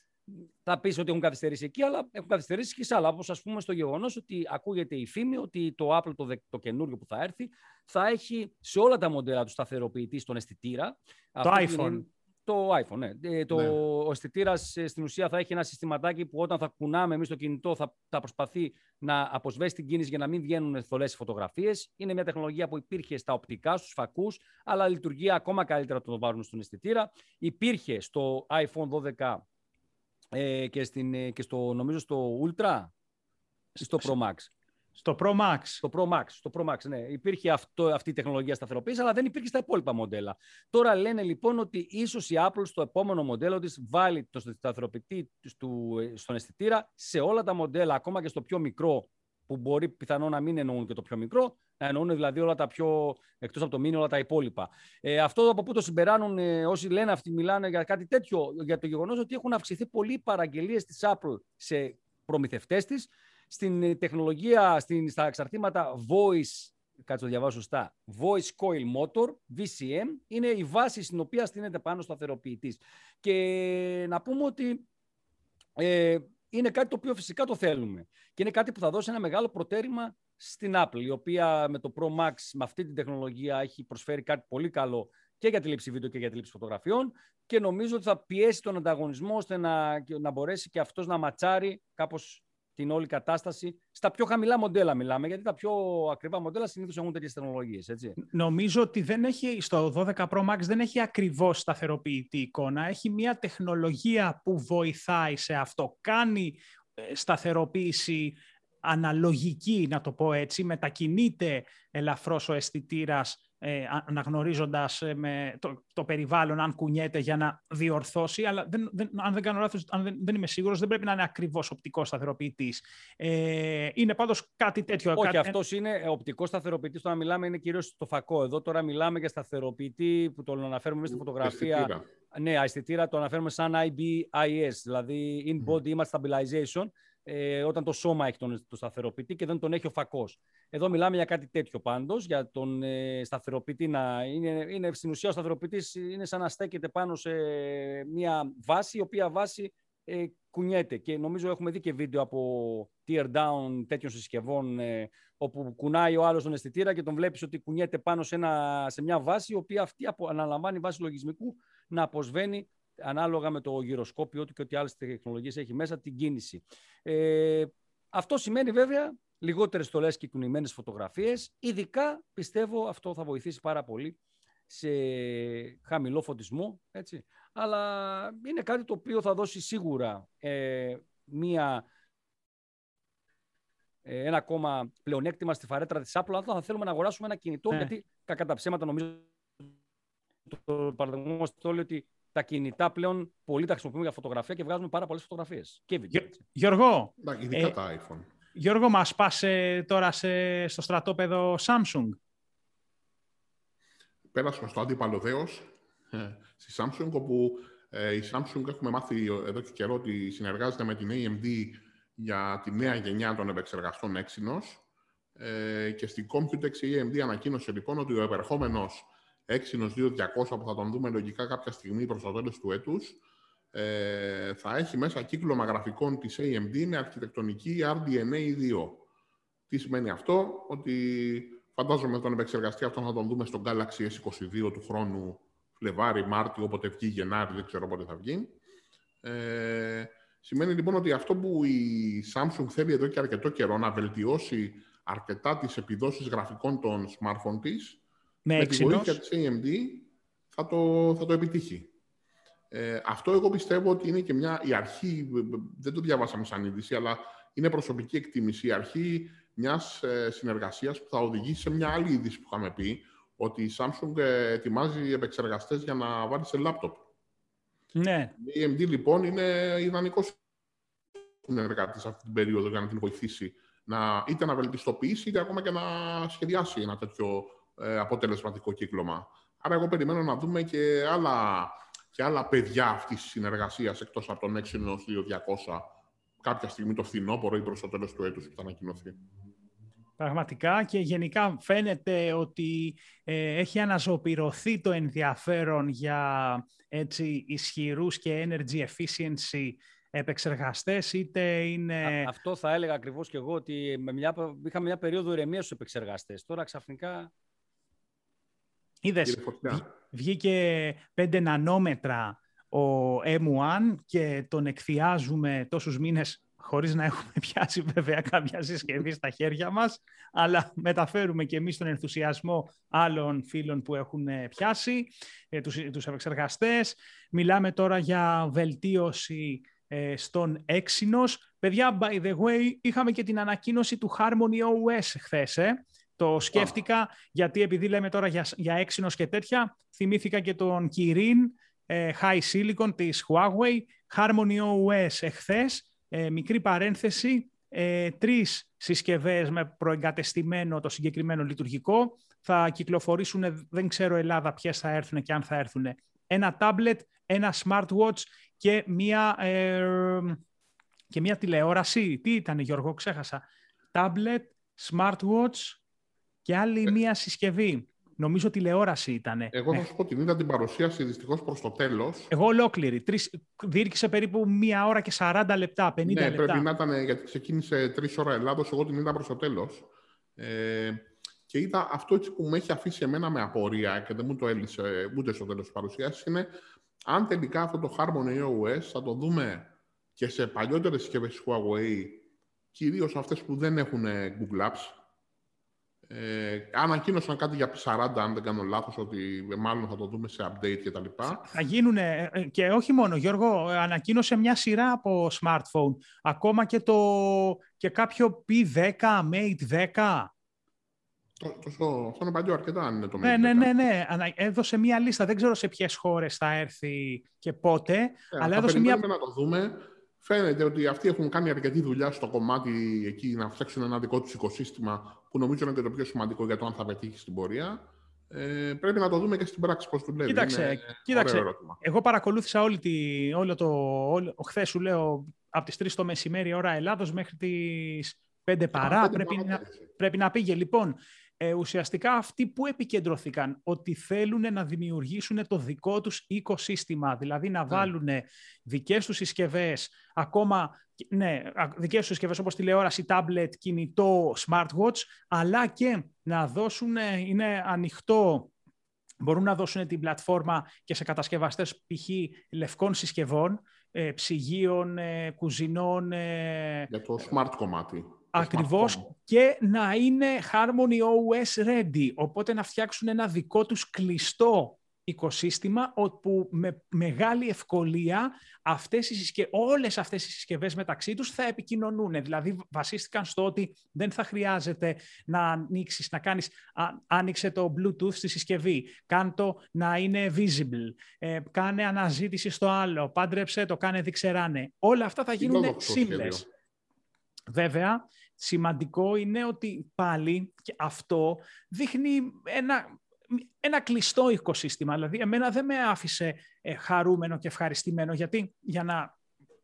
θα πεις ότι έχουν καθυστερήσει εκεί, αλλά έχουν καθυστερήσει και σε άλλα. Όπως ας πούμε στο γεγονός ότι ακούγεται η φήμη ότι το Apple, το, δε, το καινούριο που θα έρθει, θα έχει σε όλα τα μοντέλα του σταθεροποιητή στον αισθητήρα. Το Αυτό iPhone. Είναι, το iPhone, ναι. Ε, το, ναι. Ο αισθητήρας στην ουσία θα έχει ένα συστηματάκι που όταν θα κουνάμε εμείς το κινητό θα, θα προσπαθεί να αποσβέσει την κίνηση για να μην βγαίνουν θολές φωτογραφίες. Είναι μια τεχνολογία που υπήρχε στα οπτικά, στους φακούς, αλλά λειτουργεί ακόμα καλύτερα όταν το βάλουν στον αισθητήρα. Υπήρχε στο iPhone δώδεκα. Ε, και, στην, και στο, νομίζω στο Ultra ή στο Pro Max. Στο Pro Max. Στο Pro Max, στο Pro Max, ναι. Υπήρχε αυτό, αυτή η τεχνολογία σταθεροποίηση, αλλά δεν υπήρχε στα υπόλοιπα μοντέλα. Τώρα λένε λοιπόν ότι ίσως η Apple στο επόμενο μοντέλο της βάλει το σταθεροποιητή του, στον αισθητήρα σε όλα τα μοντέλα, ακόμα και στο πιο μικρό, που μπορεί πιθανόν να μην εννοούν και το πιο μικρό, να εννοούν δηλαδή όλα τα πιο, εκτός από το μήνυμα, όλα τα υπόλοιπα. Ε, αυτό από πού το συμπεράνουν ε, όσοι λένε αυτοί, μιλάνε για κάτι τέτοιο, για το γεγονός ότι έχουν αυξηθεί πολλοί παραγγελίες της Apple σε προμηθευτές της, στην τεχνολογία, στην, στα εξαρτήματα voice, κάτσε το διαβάσω σωστά, voice coil motor, βι σι εμ, είναι η βάση στην οποία στείνεται πάνω σταθεροποιητής. Και να πούμε ότι... Ε, είναι κάτι το οποίο φυσικά το θέλουμε. Και είναι κάτι που θα δώσει ένα μεγάλο προτέρημα στην Apple, η οποία με το Pro Max, με αυτή την τεχνολογία, έχει προσφέρει κάτι πολύ καλό και για τη λήψη βίντεο και για τη λήψη φωτογραφιών. Και νομίζω ότι θα πιέσει τον ανταγωνισμό ώστε να, να μπορέσει και αυτός να ματσάρει κάπως την όλη κατάσταση. Στα πιο χαμηλά μοντέλα μιλάμε, γιατί τα πιο ακριβά μοντέλα συνήθως έχουν τέτοιες τεχνολογίες. Έτσι. Νομίζω ότι δεν έχει, στο δώδεκα Pro Max δεν έχει ακριβώς σταθεροποιητή εικόνα. Έχει μια τεχνολογία που βοηθάει σε αυτό. Κάνει σταθεροποίηση αναλογική, να το πω έτσι. Μετακινείται ελαφρώς ο αισθητήρας, Ε, αναγνωρίζοντας ε, με το, το περιβάλλον αν κουνιέται για να διορθώσει, αλλά δεν, δεν, αν δεν κάνω λάθος, αν δεν, δεν είμαι σίγουρος, δεν πρέπει να είναι ακριβώς οπτικός σταθεροποιητής. Ε, είναι πάντως κάτι τέτοιο. Όχι, κάτι... αυτός είναι οπτικός σταθεροποιητής, τώρα μιλάμε είναι κυρίως στο φακό. Εδώ τώρα μιλάμε για σταθεροποιητή που τον αναφέρουμε εμείς στη φωτογραφία. Αισθητήρα. Ναι, αισθητήρα το αναφέρουμε σαν άι μπι άι ες, δηλαδή In-Body Image Stabilization, ε, όταν το σώμα έχει τον το σταθεροποιητή και δεν τον έχει ο φακός. Εδώ μιλάμε για κάτι τέτοιο πάντως, για τον ε, σταθεροποιητή να είναι, είναι στην ουσία ο σταθεροποιητής είναι σαν να στέκεται πάνω σε μια βάση, η οποία βάση ε, κουνιέται. Και νομίζω έχουμε δει και βίντεο από tear down τέτοιων συσκευών, ε, όπου κουνάει ο άλλος τον αισθητήρα και τον βλέπεις ότι κουνιέται πάνω σε, ένα, σε μια βάση, η οποία αυτή απο, αναλαμβάνει βάση λογισμικού να αποσβαίνει ανάλογα με το γυροσκόπιο του και ό,τι άλλες τεχνολογίες έχει μέσα την κίνηση. Ε, αυτό σημαίνει βέβαια λιγότερες στολές και κουνημένες φωτογραφίες. Ειδικά, πιστεύω, αυτό θα βοηθήσει πάρα πολύ σε χαμηλό φωτισμό, έτσι. Αλλά είναι κάτι το οποίο θα δώσει σίγουρα ε, μία, ε, ένα ακόμα πλεονέκτημα στη φαρέτρα της Apple. Αν θα θέλουμε να αγοράσουμε ένα κινητό, yeah. γιατί κακά τα ψέματα νομίζω το παραδειγμόμαστε όλοι ότι τα κινητά πλέον πολύ τα χρησιμοποιούμε για φωτογραφία και βγάζουμε πάρα πολλές φωτογραφίες. Και βίντεο. Γιώργο! Ειδικά ε, τα iPhone. Γιώργο, μας πας τώρα σε, στο στρατόπεδο Samsung. Πέρασαμε στο αντίπαλο δέος, ε, στη Samsung, όπου ε, η Samsung έχουμε μάθει εδώ και καιρό ότι συνεργάζεται με την έι εμ ντι για τη νέα γενιά των επεξεργαστών Exynos. Ε, και στην Computex η έι εμ ντι ανακοίνωσε λοιπόν ότι ο επερχόμενος Exynos δύο χιλιακόσια που θα τον δούμε λογικά κάποια στιγμή προς το τέλος του έτους, ε, θα έχει μέσα κύκλωμα γραφικών της έι εμ ντι με αρχιτεκτονική αρ ντι εν έι δύο. Τι σημαίνει αυτό? Ότι φαντάζομαι τον επεξεργαστή αυτόν θα τον δούμε στο Galaxy ες είκοσι δύο του χρόνου, Φλεβάρι, Μάρτιο, όποτε βγει, Γενάρη, δεν ξέρω πότε θα βγει. Ε, σημαίνει λοιπόν ότι αυτό που η Samsung θέλει εδώ και αρκετό καιρό, να βελτιώσει αρκετά τις επιδόσεις γραφικών των smartphone της, με, με τη βοήθεια της έι εμ ντι θα το, θα το επιτύχει. Ε, αυτό εγώ πιστεύω ότι είναι και μια, η αρχή, δεν το διαβάσαμε σαν είδηση, αλλά είναι προσωπική εκτίμηση, η αρχή μιας ε, συνεργασίας που θα οδηγήσει σε μια άλλη είδηση που είχαμε πει, ότι η Samsung ετοιμάζει επεξεργαστές για να βάλει σε λάπτοπ. Ναι. Η έι εμ ντι λοιπόν είναι ιδανικός συνεργάτης αυτή την περίοδο για να την βοηθήσει να είτε να βελτιστοποιήσει, είτε ακόμα και να σχεδιάσει ένα τέτοιο ε, αποτελεσματικό κύκλωμα. Άρα εγώ περιμένω να δούμε και άλλα, και άλλα παιδιά αυτής της συνεργασίας, εκτός από τον Exynos δύο χιλιάδες διακόσια, κάποια στιγμή το φθινόπωρο ή προς το τέλος του έτους που θα ανακοινωθεί. Πραγματικά, και γενικά φαίνεται ότι ε, έχει αναζωπηρωθεί το ενδιαφέρον για έτσι, ισχυρούς και energy efficiency επεξεργαστές, είτε είναι... Α, αυτό θα έλεγα ακριβώς και εγώ, ότι με μια, είχαμε μια περίοδο ηρεμίας στους επεξεργαστές. Τώρα ξαφνικά... Είδες, βγήκε πέντε νανόμετρα ο εμ ουάν και τον εκθιάζουμε τόσους μήνες χωρίς να έχουμε πιάσει βέβαια κάποια συσκευή στα χέρια μας, αλλά μεταφέρουμε και εμείς τον ενθουσιασμό άλλων φίλων που έχουν πιάσει, τους, τους επεξεργαστές. Μιλάμε τώρα για βελτίωση ε, στον Exynos. Παιδιά, by the way, είχαμε και την ανακοίνωση του Harmony ο ες χθες, ε. Το σκέφτηκα, wow. γιατί επειδή λέμε τώρα για, για Exynos και τέτοια, θυμήθηκα και τον Kirin ε, High Silicon της Huawei, Harmony ο ες εχθές. Ε, μικρή παρένθεση, ε, τρεις συσκευές με προεγκατεστημένο το συγκεκριμένο λειτουργικό θα κυκλοφορήσουν, δεν ξέρω Ελλάδα ποιες θα έρθουν και αν θα έρθουν. Ένα tablet, ένα smartwatch και μία, ε, και μία τηλεόραση. Τι ήταν, Γιώργο, ξέχασα. Tablet, smartwatch και άλλη ε, μία συσκευή. Νομίζω τηλεόραση ήταν. Εγώ θα σου πω την είδα την παρουσίαση δυστυχώς προς το τέλος. Εγώ ολόκληρη. Διήρκησε περίπου μία ώρα και σαράντα λεπτά, πενήντα ναι, λεπτά. Ναι, πρέπει να ήταν, γιατί ξεκίνησε τρεις ώρα Ελλάδος, εγώ την είδα προς το τέλος. Ε, και είδα αυτό έτσι που με έχει αφήσει εμένα με απορία και δεν μου το έλυσε ούτε στο τέλος της παρουσίασης, είναι αν τελικά αυτό το Harmony ο ες θα το δούμε και σε παλιότερες συσκευές Huawei, κυρίως αυτές που δεν έχουν Google Apps. Ε, ανακοίνωσαν κάτι για σαράντα, αν δεν κάνω λάθος, ότι μάλλον θα το δούμε σε update και τα λοιπά. Θα γίνουν, και όχι μόνο, Γιώργο, ανακοίνωσε μια σειρά από smartphone. Ακόμα και, το, και κάποιο πι δέκα, μέιτ δέκα. Αυτό είναι παλιό αρκετά, αν είναι το μέιτ δέκα. Ναι, ναι, ναι, ναι. Έδωσε μια λίστα, δεν ξέρω σε ποιες χώρες θα έρθει και πότε. Ε, αλλά έδωσε μια... να το δούμε. Φαίνεται ότι αυτοί έχουν κάνει αρκετή δουλειά στο κομμάτι εκεί να φτιάξουν ένα δικό τους οικοσύστημα που νομίζω είναι και το πιο σημαντικό για το αν θα πετύχει στην πορεία. Ε, πρέπει να το δούμε και στην πράξη πώς δουλεύει. Κοίταξε, είναι κοίταξε. Ωραίο ερώτημα. Εγώ παρακολούθησα όλη τη, όλο το... Όλο, χθες σου λέω από τις τρεις το μεσημέρι ώρα Ελλάδος μέχρι τις πέντε παρά. Πρέπει, παρά να, πρέπει να πήγε. Λοιπόν, ε, ουσιαστικά αυτοί που επικεντρωθήκαν ότι θέλουν να δημιουργήσουν το δικό τους οικοσύστημα, δηλαδή να mm. βάλουν δικές τους συσκευές, ακόμα ναι, δικές τους συσκευές όπως τηλεόραση, tablet, κινητό, smartwatch, αλλά και να δώσουν, είναι ανοιχτό, μπορούν να δώσουν την πλατφόρμα και σε κατασκευαστές π.χ. λευκών συσκευών, ε, ψυγείων, ε, κουζινών. Ε, Για το smart κομμάτι. Ακριβώς, και να είναι Harmony ο ες ready, οπότε να φτιάξουν ένα δικό τους κλειστό οικοσύστημα όπου με μεγάλη ευκολία αυτές οι συσκε... όλες αυτές οι συσκευές μεταξύ τους θα επικοινωνούν. Δηλαδή βασίστηκαν στο ότι δεν θα χρειάζεται να ανοίξεις, να κάνεις α, άνοιξε το Bluetooth στη συσκευή, κάνε το να είναι visible, ε, κάνε αναζήτηση στο άλλο, πάντρεψε το, κάνε διξεράνε. Όλα αυτά θα γίνουν seamless. Βέβαια, σημαντικό είναι ότι πάλι και αυτό δείχνει ένα, ένα κλειστό οικοσύστημα. Δηλαδή, εμένα δεν με άφησε ε, χαρούμενο και ευχαριστημένο, γιατί για να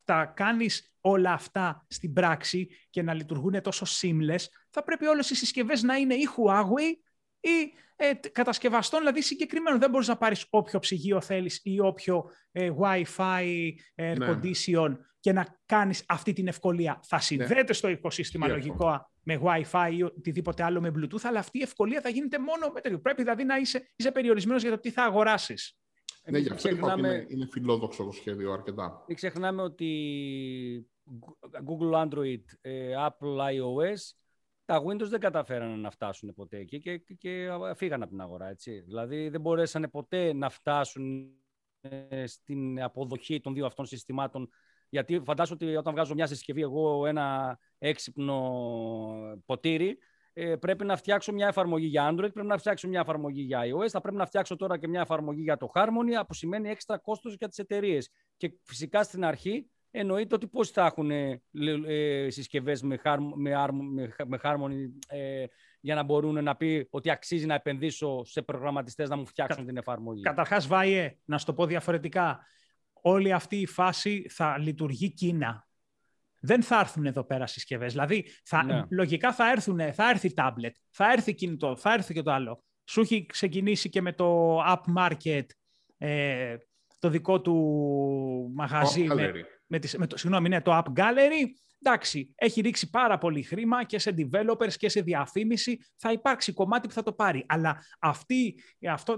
τα κάνεις όλα αυτά στην πράξη και να λειτουργούν τόσο seamless, θα πρέπει όλες οι συσκευές να είναι ή Huawei ή ε, κατασκευαστών, δηλαδή συγκεκριμένο. Δεν μπορείς να πάρεις όποιο ψυγείο θέλεις ή όποιο ε, Wi-Fi ε, air condition, ναι. και να κάνεις αυτή την ευκολία. Θα συνδέεται ναι. στο οικοσύστημα λογικό με Wi-Fi ή οτιδήποτε άλλο με Bluetooth, αλλά αυτή η ευκολία θα γίνεται μόνο με τέτοιο. Πρέπει δηλαδή να είσαι, είσαι περιορισμένος για το τι θα αγοράσεις. Ναι, γι' αυτό ξεχνάμε... είναι, είναι φιλόδοξο το σχέδιο αρκετά. Μην ξεχνάμε ότι Google Android, Apple iOS, τα Windows δεν καταφέραν να φτάσουν ποτέ εκεί και, και, και φύγαν από την αγορά. Έτσι. Δηλαδή δεν μπορέσανε ποτέ να φτάσουν στην αποδοχή των δύο αυτών συστημάτων. Γιατί φαντάζομαι ότι όταν βγάζω μια συσκευή, εγώ ένα έξυπνο ποτήρι, πρέπει να φτιάξω μια εφαρμογή για Android, πρέπει να φτιάξω μια εφαρμογή για iOS, θα πρέπει να φτιάξω τώρα και μια εφαρμογή για το Harmony, που σημαίνει έξτρα κόστος για τις εταιρείες. Και φυσικά στην αρχή εννοείται ότι πώς θα έχουν ε, ε, συσκευές με, με, με Harmony ε, για να μπορούν να πει ότι αξίζει να επενδύσω σε προγραμματιστές να μου φτιάξουν Κα, την εφαρμογή. Καταρχάς, Βάιε, να σου το πω διαφορετικά. Όλη αυτή η φάση θα λειτουργεί Κίνα. Δεν θα έρθουν εδώ πέρα συσκευές. Δηλαδή, θα, ναι. λογικά θα, έρθουν, θα έρθει τάμπλετ, θα έρθει κινητό, θα έρθει και το άλλο. Σου έχει ξεκινήσει και με το App Market, ε, το δικό του μαγαζί. Με, με τις, με το, συγγνώμη, ναι, το App Gallery. Εντάξει, έχει ρίξει πάρα πολύ χρήμα και σε developers και σε διαφήμιση. Θα υπάρξει κομμάτι που θα το πάρει. Αλλά αυτή, αυτό,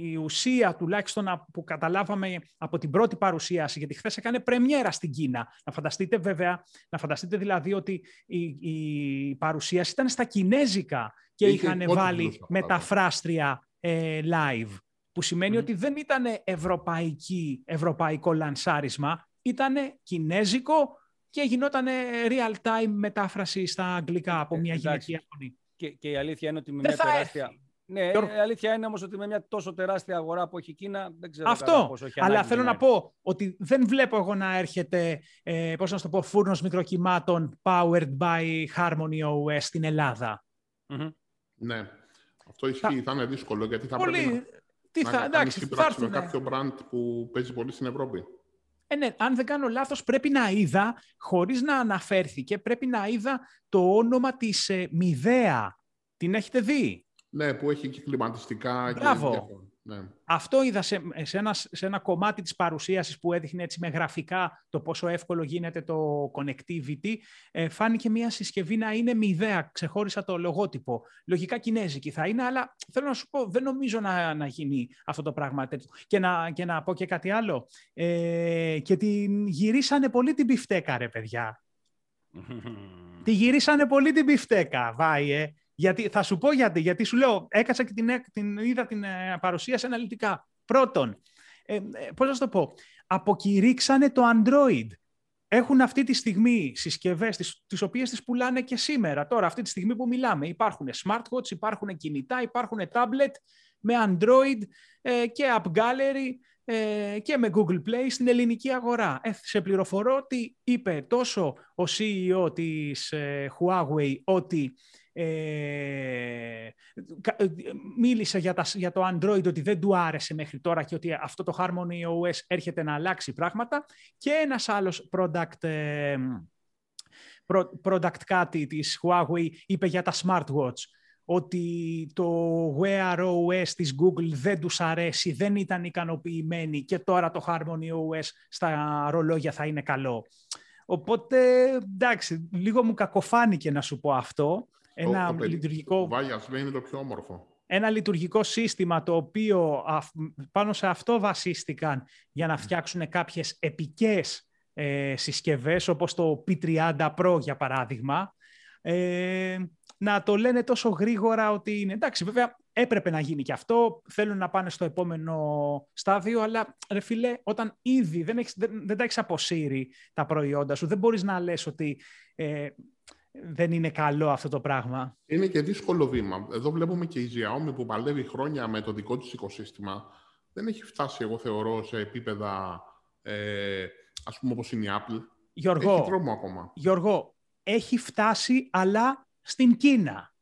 η ουσία τουλάχιστον που καταλάβαμε από την πρώτη παρουσίαση, γιατί χθες έκανε πρεμιέρα στην Κίνα. Να φανταστείτε βέβαια, να φανταστείτε δηλαδή ότι η, η παρουσίαση ήταν στα κινέζικα και είχαν βάλει μεταφράστρια ε, live, που σημαίνει mm. ότι δεν ήταν ευρωπαϊκό λανσάρισμα, ήταν κινέζικο και γινόταν real time μετάφραση στα αγγλικά από μια ε, γυναική αγωνή. Και, και η αλήθεια είναι ότι με δεν μια τεράστια... Έρθει. Ναι, η αλήθεια είναι όμως ότι με μια τόσο τεράστια αγορά που έχει η Κίνα, δεν ξέρω αυτό, πόσο έχει ανάγκη. Αλλά θέλω να πω ότι δεν βλέπω εγώ να έρχεται, ε, πώς να το πω, φούρνος μικροκυμάτων powered by Harmony ο ες στην Ελλάδα. Mm-hmm. Ναι, αυτό θα... θα είναι δύσκολο, γιατί θα πολύ... πρέπει να, τι θα... να... Εντάξει, να κάνεις με κάποιο brand που παίζει πολύ στην Ευρώπη. Ε, ναι, αν δεν κάνω λάθος, πρέπει να είδα, χωρίς να αναφέρθηκε, πρέπει να είδα το όνομα της ε, Μήδεια. Την έχετε δει? Ναι, που έχει και κλιματιστικά. Μπράβο. Και... Ναι. Αυτό είδα σε, σε, ένα, σε ένα κομμάτι της παρουσίασης που έδειχνε έτσι με γραφικά το πόσο εύκολο γίνεται το connectivity. Ε, φάνηκε μια συσκευή να είναι μηδέα. Ξεχώρισα το λογότυπο. Λογικά κινέζικη θα είναι, αλλά θέλω να σου πω, δεν νομίζω να, να γίνει αυτό το πράγμα. Και να, και να πω και κάτι άλλο. Ε, και την γυρίσανε πολύ την πιφτέκα, ρε παιδιά. Τη γυρίσανε πολύ την πιφτέκα, Βάιε. Γιατί, θα σου πω γιατί, γιατί σου λέω, έκασα και την, την είδα την ε, παρουσίαση αναλυτικά. Πρώτον, ε, ε, πώς να σου το πω, αποκηρύξανε το Android. Έχουν αυτή τη στιγμή συσκευές, τις, τις οποίες τις πουλάνε και σήμερα. Τώρα, αυτή τη στιγμή που μιλάμε, υπάρχουν smartwatch, υπάρχουν κινητά, υπάρχουν tablet με Android ε, και App Gallery ε, και με Google Play στην ελληνική αγορά. Ε, σε πληροφορώ ότι είπε τόσο ο σι ι ο της ε, Huawei ότι... Ε, μίλησε για, τα, για το Android ότι δεν του άρεσε μέχρι τώρα και ότι αυτό το Harmony ο ες έρχεται να αλλάξει πράγματα, και ένας άλλος product, product κάτι της Huawei είπε για τα smartwatch ότι το Wear ο ες της Google δεν τους αρέσει, δεν ήταν ικανοποιημένοι και τώρα το Harmony ο ες στα ρολόγια θα είναι καλό. Οπότε εντάξει, λίγο μου κακοφάνηκε να σου πω αυτό. Ένα το, το λειτουργικό... Βάγιας λέει είναι το πιο όμορφο. Ένα λειτουργικό σύστημα το οποίο πάνω σε αυτό βασίστηκαν για να φτιάξουν κάποιες επικές ε, συσκευές, όπως το πι τριάντα Pro για παράδειγμα, ε, να το λένε τόσο γρήγορα ότι είναι... Εντάξει, βέβαια έπρεπε να γίνει και αυτό, θέλουν να πάνε στο επόμενο στάδιο, αλλά ρε φίλε, όταν ήδη δεν, έχεις, δεν, δεν τα έχεις αποσύρει τα προϊόντα σου, δεν μπορείς να λες ότι... Ε, δεν είναι καλό αυτό το πράγμα. Είναι και δύσκολο βήμα. Εδώ βλέπουμε και η Xiaomi που παλεύει χρόνια με το δικό της οικοσύστημα. Δεν έχει φτάσει, εγώ θεωρώ, σε επίπεδα, ε, ας πούμε, όπως είναι η Apple. Γιώργο, έχει δρόμο ακόμα. Γιώργο, έχει φτάσει, αλλά στην Κίνα.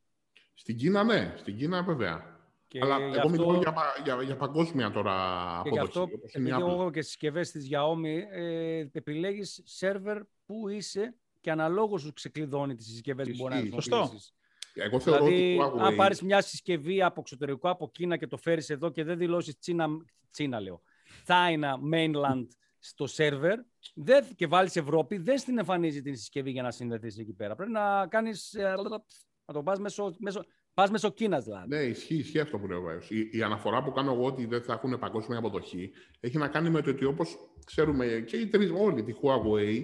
Στην Κίνα, ναι. Στην Κίνα, βέβαια. Και αλλά εγώ αυτό... μιλώ για, για, για παγκόσμια τώρα απόδοση. Και αυτό, επειδή εγώ και στις συσκευές της Xiaomi, ε, επιλέγεις σερβερ που είσαι και αναλόγως σου ξεκλειδώνει τις συσκευές που μπορεί να χρησιμοποιήσεις. Εγώ θεωρώ δηλαδή, ότι αν πάρεις μια συσκευή από εξωτερικό, από Κίνα και το φέρεις εδώ και δεν δηλώσεις China, China λέω, China Mainland στο σερβερ και βάλεις Ευρώπη, δεν στην εμφανίζει την συσκευή για να συνδεθείς εκεί πέρα. Πρέπει να κάνεις, να το πας μέσω, μέσω, πας μέσω Κίνας δηλαδή. Ναι, ισχύει, ισχύει αυτό που λέω. Η, η αναφορά που κάνω εγώ ότι δεν θα έχουν παγκόσμια αποδοχή έχει να κάνει με το ότι, όπως ξέρουμε και οι τρεις όλοι, τη Huawei,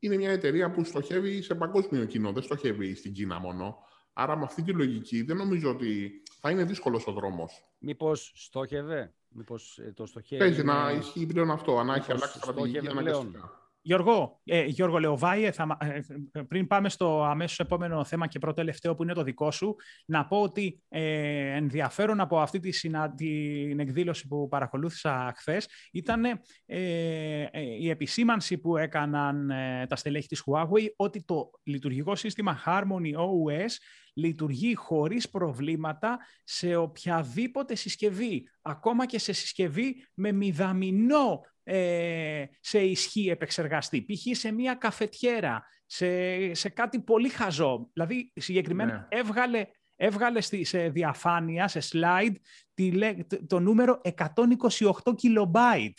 είναι μια εταιρεία που στοχεύει σε παγκόσμιο κοινό, δεν στοχεύει στην Κίνα μόνο. Άρα με αυτή τη λογική δεν νομίζω ότι θα είναι δύσκολος ο δρόμος. Μήπως στόχευε, μήπως το στοχεύει. Παίζει να ισχύει πλέον αυτό, αν έχει αλλάξει στρατηγική αναγκαστικά. Γιώργο, ε, Γιώργο Λεοβάιε, θα, ε, πριν πάμε στο αμέσως επόμενο θέμα και πρώτο τελευταίο που είναι το δικό σου, να πω ότι ε, ενδιαφέρον από αυτή τη συνα... την εκδήλωση που παρακολούθησα χθες ήταν ε, ε, η επισήμανση που έκαναν ε, τα στελέχη της Huawei ότι το λειτουργικό σύστημα Harmony ο ες λειτουργεί χωρίς προβλήματα σε οποιαδήποτε συσκευή, ακόμα και σε συσκευή με μηδαμινό σε ισχύ επεξεργαστή, π.χ. σε μία καφετιέρα, σε, σε κάτι πολύ χαζό. Δηλαδή, συγκεκριμένα, ναι. έβγαλε, έβγαλε στη, σε διαφάνεια, σε slide, τη, το νούμερο εκατόν είκοσι οκτώ κιλομπάιτ.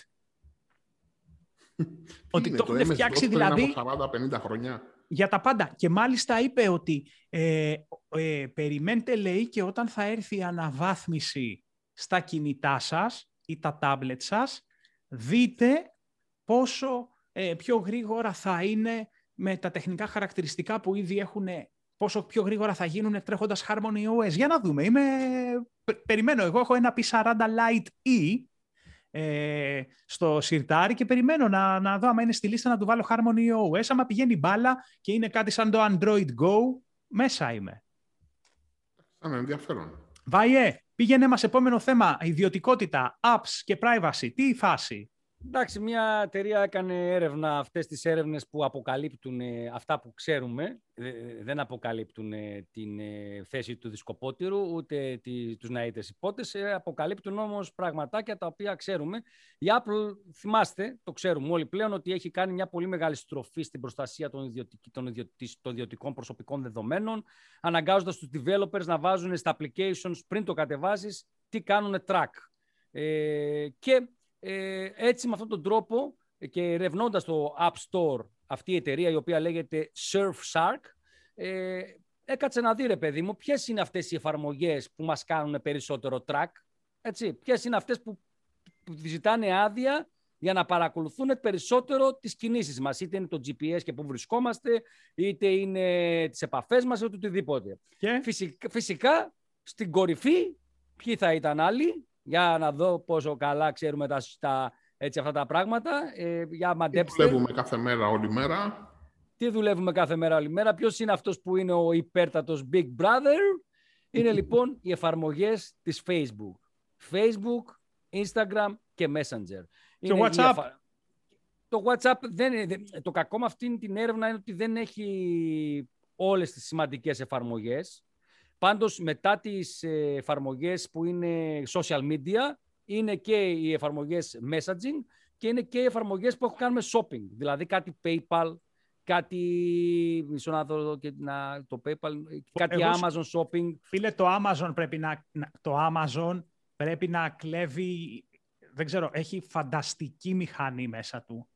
Ότι είναι, το έχουν φτιάξει δηλαδή από σαράντα πενήντα χρόνια. Για τα πάντα. Και μάλιστα είπε ότι ε, ε, περιμένετε, λέει, και όταν θα έρθει η αναβάθμιση στα κινητά σας ή τα τάμπλετ σας, δείτε πόσο ε, πιο γρήγορα θα είναι με τα τεχνικά χαρακτηριστικά που ήδη έχουν, πόσο πιο γρήγορα θα γίνουν τρέχοντας Harmony ο ες. Για να δούμε. Είμαι... Περιμένω. Εγώ έχω ένα πι σαράντα Lite E ε, στο σιρτάρι και περιμένω να, να δω άμα είναι στη λίστα να του βάλω Harmony ο ες. Άμα πηγαίνει μπάλα και είναι κάτι σαν το Android Go, μέσα είμαι. Είναι ενδιαφέρον. Βάιε, πήγαινε μας επόμενο θέμα, ιδιωτικότητα, apps και privacy. Τι η φάση? Εντάξει, μια εταιρεία έκανε έρευνα, αυτές τις έρευνες που αποκαλύπτουν αυτά που ξέρουμε. Δεν αποκαλύπτουν την θέση του δισκοπότηρου, ούτε τους ναΐτες υπότες. Αποκαλύπτουν όμως πραγματάκια τα οποία ξέρουμε. Η Apple, θυμάστε, το ξέρουμε όλοι πλέον, ότι έχει κάνει μια πολύ μεγάλη στροφή στην προστασία των, ιδιωτικ... των, ιδιωτικ... των ιδιωτικών προσωπικών δεδομένων, αναγκάζοντας τους developers να βάζουν στα applications, πριν το κατεβάσεις, τι κάνουν track. Ε, και Ε, έτσι με αυτόν τον τρόπο και ερευνώντας το App Store, αυτή η εταιρεία η οποία λέγεται Surfshark, ε, έκατσε να δει, ρε παιδί μου, ποιες είναι αυτές οι εφαρμογές που μας κάνουν περισσότερο track, έτσι, ποιες είναι αυτές που, που ζητάνε άδεια για να παρακολουθούν περισσότερο τις κινήσεις μας, είτε είναι το τζι πι ες και πού βρισκόμαστε, είτε είναι τις επαφές μας, είτε οτιδήποτε. Και... Φυσικά, φυσικά, στην κορυφή, ποιοι θα ήταν άλλοι? Για να δω πόσο καλά ξέρουμε τα, τα, έτσι, αυτά τα πράγματα. Ε, για μαντέψτε. Τι δουλεύουμε κάθε μέρα όλη μέρα. Τι δουλεύουμε κάθε μέρα όλη μέρα. Ποιος είναι αυτός που είναι ο υπέρτατος Big Brother? Είναι λοιπόν οι εφαρμογές της Facebook. Facebook, Instagram και Messenger. Και είναι WhatsApp. Εφα... Το WhatsApp, δεν είναι... το κακό με αυτήν την έρευνα είναι ότι δεν έχει όλες τις σημαντικές εφαρμογές. Πάντως, μετά τις εφαρμογές που είναι social media, είναι και οι εφαρμογές messaging και είναι και οι εφαρμογές που έχουν κάνει με shopping. Δηλαδή, κάτι PayPal, κάτι... Μισό να δω και να... το PayPal, κάτι Εγώ... Amazon shopping. Φίλε, το Amazon πρέπει να... το Amazon πρέπει να κλέβει... Δεν ξέρω, έχει φανταστική μηχανή μέσα του.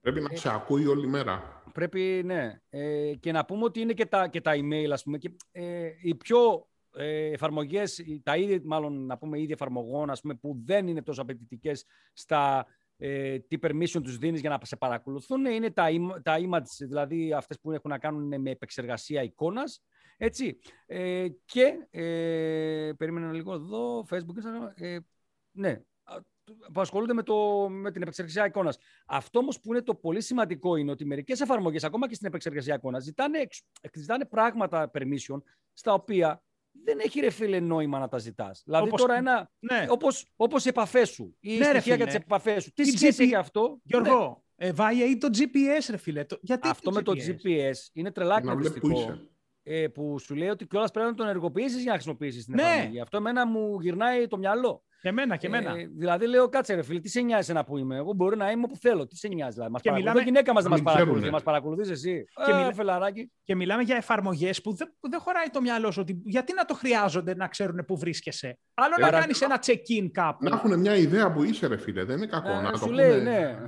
Πρέπει να ξακούει όλη μέρα. Πρέπει, ναι. Ε, και να πούμε ότι είναι και τα, και τα email, ας πούμε. Και, ε, οι πιο ε, εφαρμογές, τα ίδια, μάλλον να πούμε, ίδια εφαρμογών, ας πούμε, που δεν είναι τόσο απαιτητικές στα ε, τι permission τους δίνεις για να σε παρακολουθούν, είναι τα, τα images, δηλαδή αυτές που έχουν να κάνουν με επεξεργασία εικόνας. Έτσι. Ε, και, ε, περίμενα λίγο εδώ, Facebook, Instagram, ε, ναι. Που ασχολούνται με, το, με την επεξεργασία εικόνας. Αυτό όμως που είναι το πολύ σημαντικό είναι ότι μερικές εφαρμογές, ακόμα και στην επεξεργασία εικόνας, ζητάνε, ζητάνε πράγματα permission, στα οποία δεν έχει, ρε φίλε, νόημα να τα ζητάς. Δηλαδή όπως, τώρα ένα, ναι. όπως, όπως οι επαφές σου, η ναι, στοιχεία ρε, για τις επαφές σου. Τι σχέση έχει αυτό? Γιώργο, ναι. ε, Βάιε, ή το τζι πι ες, ρε φίλε. Το, γιατί αυτό το με το τζι πι ες είναι τρελά κρατιστικό. Ε, που σου λέει ότι κιόλας πρέπει να τον ενεργοποιήσεις για να χρησιμοποιήσεις την ναι. εφαρμογή. Αυτό εμένα μου γυρνάει το μυαλό. Και εμένα, και εμένα. Ε, δηλαδή λέω, κάτσε ρε φίλε, τι σε νοιάζει ένα που είμαι? Εγώ μπορεί να είμαι όπου θέλω. Τι σε νοιάζει, δηλαδή. Μας παρακολουθεί. Μιλάμε... γυναίκα μας δεν μας παρακολουθεί. Δεν μας παρακολουθείς εσύ. Και, ε, μιλά... φελαράκι. Και μιλάμε για εφαρμογές που δεν, που δεν χωράει το μυαλό σου. Ότι γιατί να το χρειάζονται να ξέρουν που βρίσκεσαι? Άλλο ε, να ρε... κάνεις ένα check-in κάπου. Να έχουν μια ιδέα που είσαι, ρε φίλε. Δεν είναι κακό ε, να σου το λέει, ναι.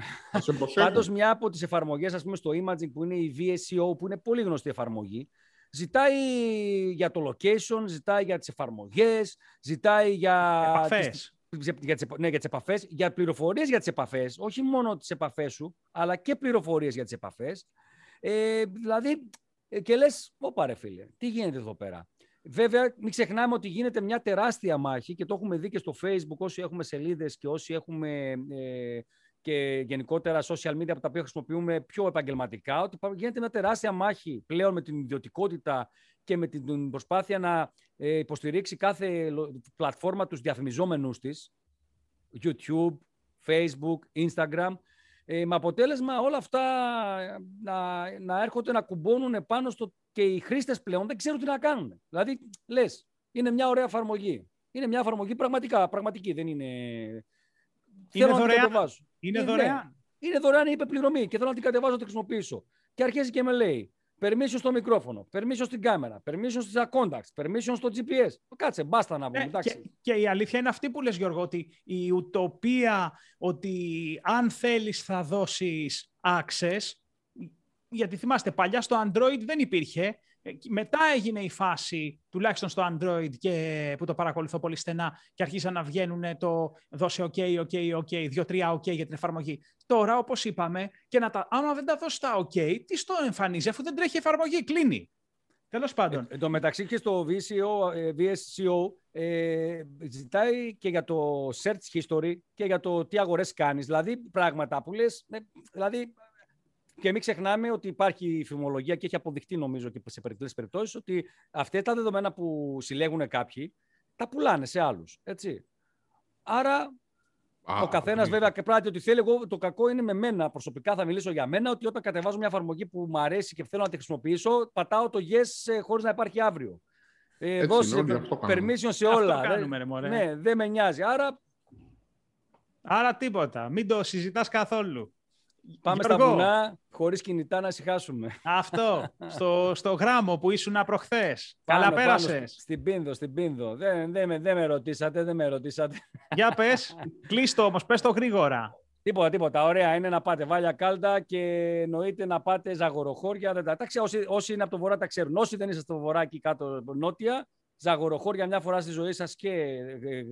Πάντως, μια από τις εφαρμογές, ας πούμε, στο imaging που είναι η βι ες σι ο, που είναι πολύ γνωστή εφαρμογή. Ζητάει για το location, ζητάει για τις εφαρμογές, ζητάει για επαφές. Τις, για, τις, ναι, για τις επαφές, για πληροφορίες για τις επαφές, όχι μόνο τις επαφές σου, αλλά και πληροφορίες για τις επαφές. Ε, δηλαδή, και λες, όπα ρε φίλε, τι γίνεται εδώ πέρα. Βέβαια, μην ξεχνάμε ότι γίνεται μια τεράστια μάχη και το έχουμε δει και στο Facebook, όσοι έχουμε σελίδες και όσοι έχουμε... Ε, και γενικότερα social media από τα οποία χρησιμοποιούμε πιο επαγγελματικά, ότι γίνεται μια τεράστια μάχη πλέον με την ιδιωτικότητα και με την προσπάθεια να υποστηρίξει κάθε πλατφόρμα τους διαφημιζόμενους της, YouTube, Facebook, Instagram, με αποτέλεσμα όλα αυτά να, να έρχονται να κουμπώνουν πάνω στο... και οι χρήστες πλέον δεν ξέρουν τι να κάνουν. Δηλαδή, λες, είναι μια ωραία εφαρμογή. Είναι μια εφαρμογή πραγματικά, πραγματική, δεν είναι... Είναι θέλω δωρεάν. Να την είναι, είναι δωρεάν. Είναι δωρεάν η υπεπληρωμή και θέλω να την κατεβάζω να την χρησιμοποιήσω. Και αρχίζει και με λέει permission στο μικρόφωνο, permission στην κάμερα, permission στα contacts, permission στο τζι πι ες. Κάτσε, μπάστα να πούμε. Και, και η αλήθεια είναι αυτή που λες, Γιώργο, ότι η ουτοπία ότι αν θέλεις θα δώσεις access, γιατί θυμάστε παλιά στο Android δεν υπήρχε. Μετά έγινε η φάση, τουλάχιστον στο Android και που το παρακολουθώ πολύ στενά, και αρχίσαν να βγαίνουν το δώσε OK, OK, OK, δύο τρία OK για την εφαρμογή. Τώρα, όπως είπαμε, και να τα, άμα δεν τα δώσει τα OK, τι στο εμφανίζει, αφού δεν τρέχει η εφαρμογή, κλείνει. Τέλος πάντων. Ε, εν τω μεταξύ και στο βι ες σι ο, ε, βι ες σι ο ε, ζητάει και για το search history και για το τι αγορές κάνεις. Δηλαδή, πράγματα που λες, ε, δηλαδή... Και μην ξεχνάμε ότι υπάρχει φημολογία και έχει αποδειχτεί, νομίζω, και σε περιπτώσεις περιπτώσεις, ότι αυτά τα δεδομένα που συλλέγουν κάποιοι τα πουλάνε σε άλλους. Έτσι. Άρα, ah, ο καθένας okay. βέβαια και πράττει ότι θέλει. Εγώ, το κακό είναι με μένα. Προσωπικά θα μιλήσω για μένα, ότι όταν κατεβάζω μια εφαρμογή που μου αρέσει και θέλω να τη χρησιμοποιήσω, πατάω το yes χωρίς να υπάρχει αύριο. Ε, δώσε permission σε όλα. Αυτό κάνουμε, ρε, ναι, δεν με νοιάζει. Άρα... Άρα τίποτα. Μην το συζητάς καθόλου. Πάμε Γιώργο. Στα βουνά, χωρίς κινητά να ησυχάσουμε. Αυτό, στο, στο γράμμο που ήσουν προχθές. Πάνω, καλά πέρασες. Στην Πίνδο, στην Πίνδο. Δεν, δεν, δεν με ρωτήσατε, δεν με ρωτήσατε. Για πες, κλείστο όμως, πες το γρήγορα. Τίποτα, τίποτα. Ωραία είναι να πάτε Βάλια Κάλτα και εννοείται να πάτε Ζαγοροχώρια. Εντάξει, όσοι, όσοι είναι από το βορρά τα ξέρουν. Όσοι δεν είστε στο βορρά εκεί κάτω νότια, Ζαγοροχώρια μια φορά στη ζωή σας και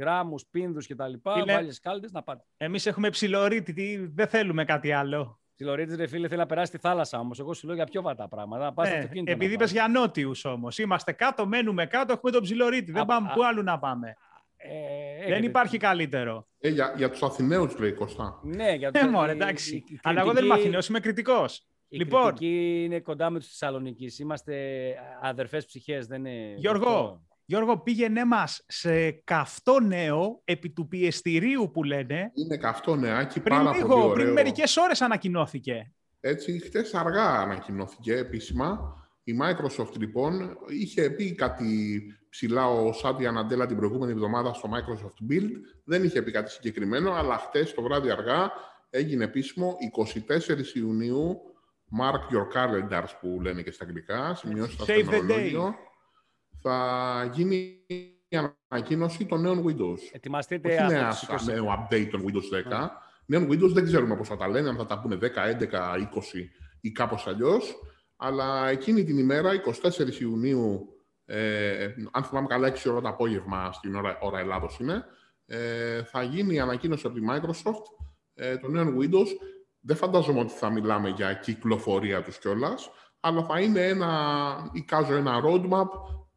γράμμους, Πίνδους και τα λοιπά, Βάλιες Κάλτες, να πάτε. Εμείς έχουμε Ψιλωρίτη, δεν θέλουμε κάτι άλλο. Ψιλωρίτης, ρε φίλε, θέλει να περάσει τη θάλασσα όμως. Εγώ σου λέω για πιο βατά πράγματα. Πας ε, το επειδή είπες για νότιους όμως. Είμαστε κάτω, μένουμε κάτω, έχουμε τον Ψιλωρίτη. Δεν α, πάμε α, πού άλλου να πάμε. Ε, δεν υπάρχει καλύτερο. Ε, για, για τους Αθηναίους, λέει Κωστά. Ναι, για τους Αθηναίους. Εντάξει. Αλλά εγώ δεν είμαι Αθηναίος, είμαι κριτικός. Η λοιπόν, κριτική είναι κοντά με τους Θεσσαλονικείς. Είμαστε αδερφές ψυχές, δεν είναι. Γιώργο. Γιώργο, πήγαινε μας σε καυτό νέο επί του πιεστηρίου που λένε. Είναι καυτό νεάκι, πάρα λίγο, πολύ ωραίο. Πριν μερικές ώρες ανακοινώθηκε. Έτσι, χτες αργά ανακοινώθηκε επίσημα. Η Microsoft λοιπόν είχε πει κάτι ψηλά ο Σάντια Ναντέλα την προηγούμενη εβδομάδα στο Microsoft Build. Δεν είχε πει κάτι συγκεκριμένο, αλλά χτες το βράδυ αργά έγινε επίσημο εικοστή τέταρτη Ιουνίου. Mark your calendars που λένε και στα αγγλικά. Σημειώστε το ημερολόγιο. Θα γίνει η ανακοίνωση των νέων Windows. Ετοιμαστείτε. Όχι νέας, νέο update των Windows δέκα. Mm. Νέων Windows δεν ξέρουμε πώς θα τα λένε, αν θα τα πούνε δέκα, έντεκα, είκοσι ή κάπως αλλιώς. Αλλά εκείνη την ημέρα, εικοστή τέταρτη Ιουνίου, ε, αν θυμάμαι καλά, έξι ώρα το απόγευμα, στην ώρα, ώρα Ελλάδος είναι, ε, θα γίνει η ανακοίνωση από τη Microsoft ε, των νέων Windows. Δεν φαντάζομαι ότι θα μιλάμε για κυκλοφορία τους κιόλας, αλλά θα είναι ένα, εικάζω ένα roadmap,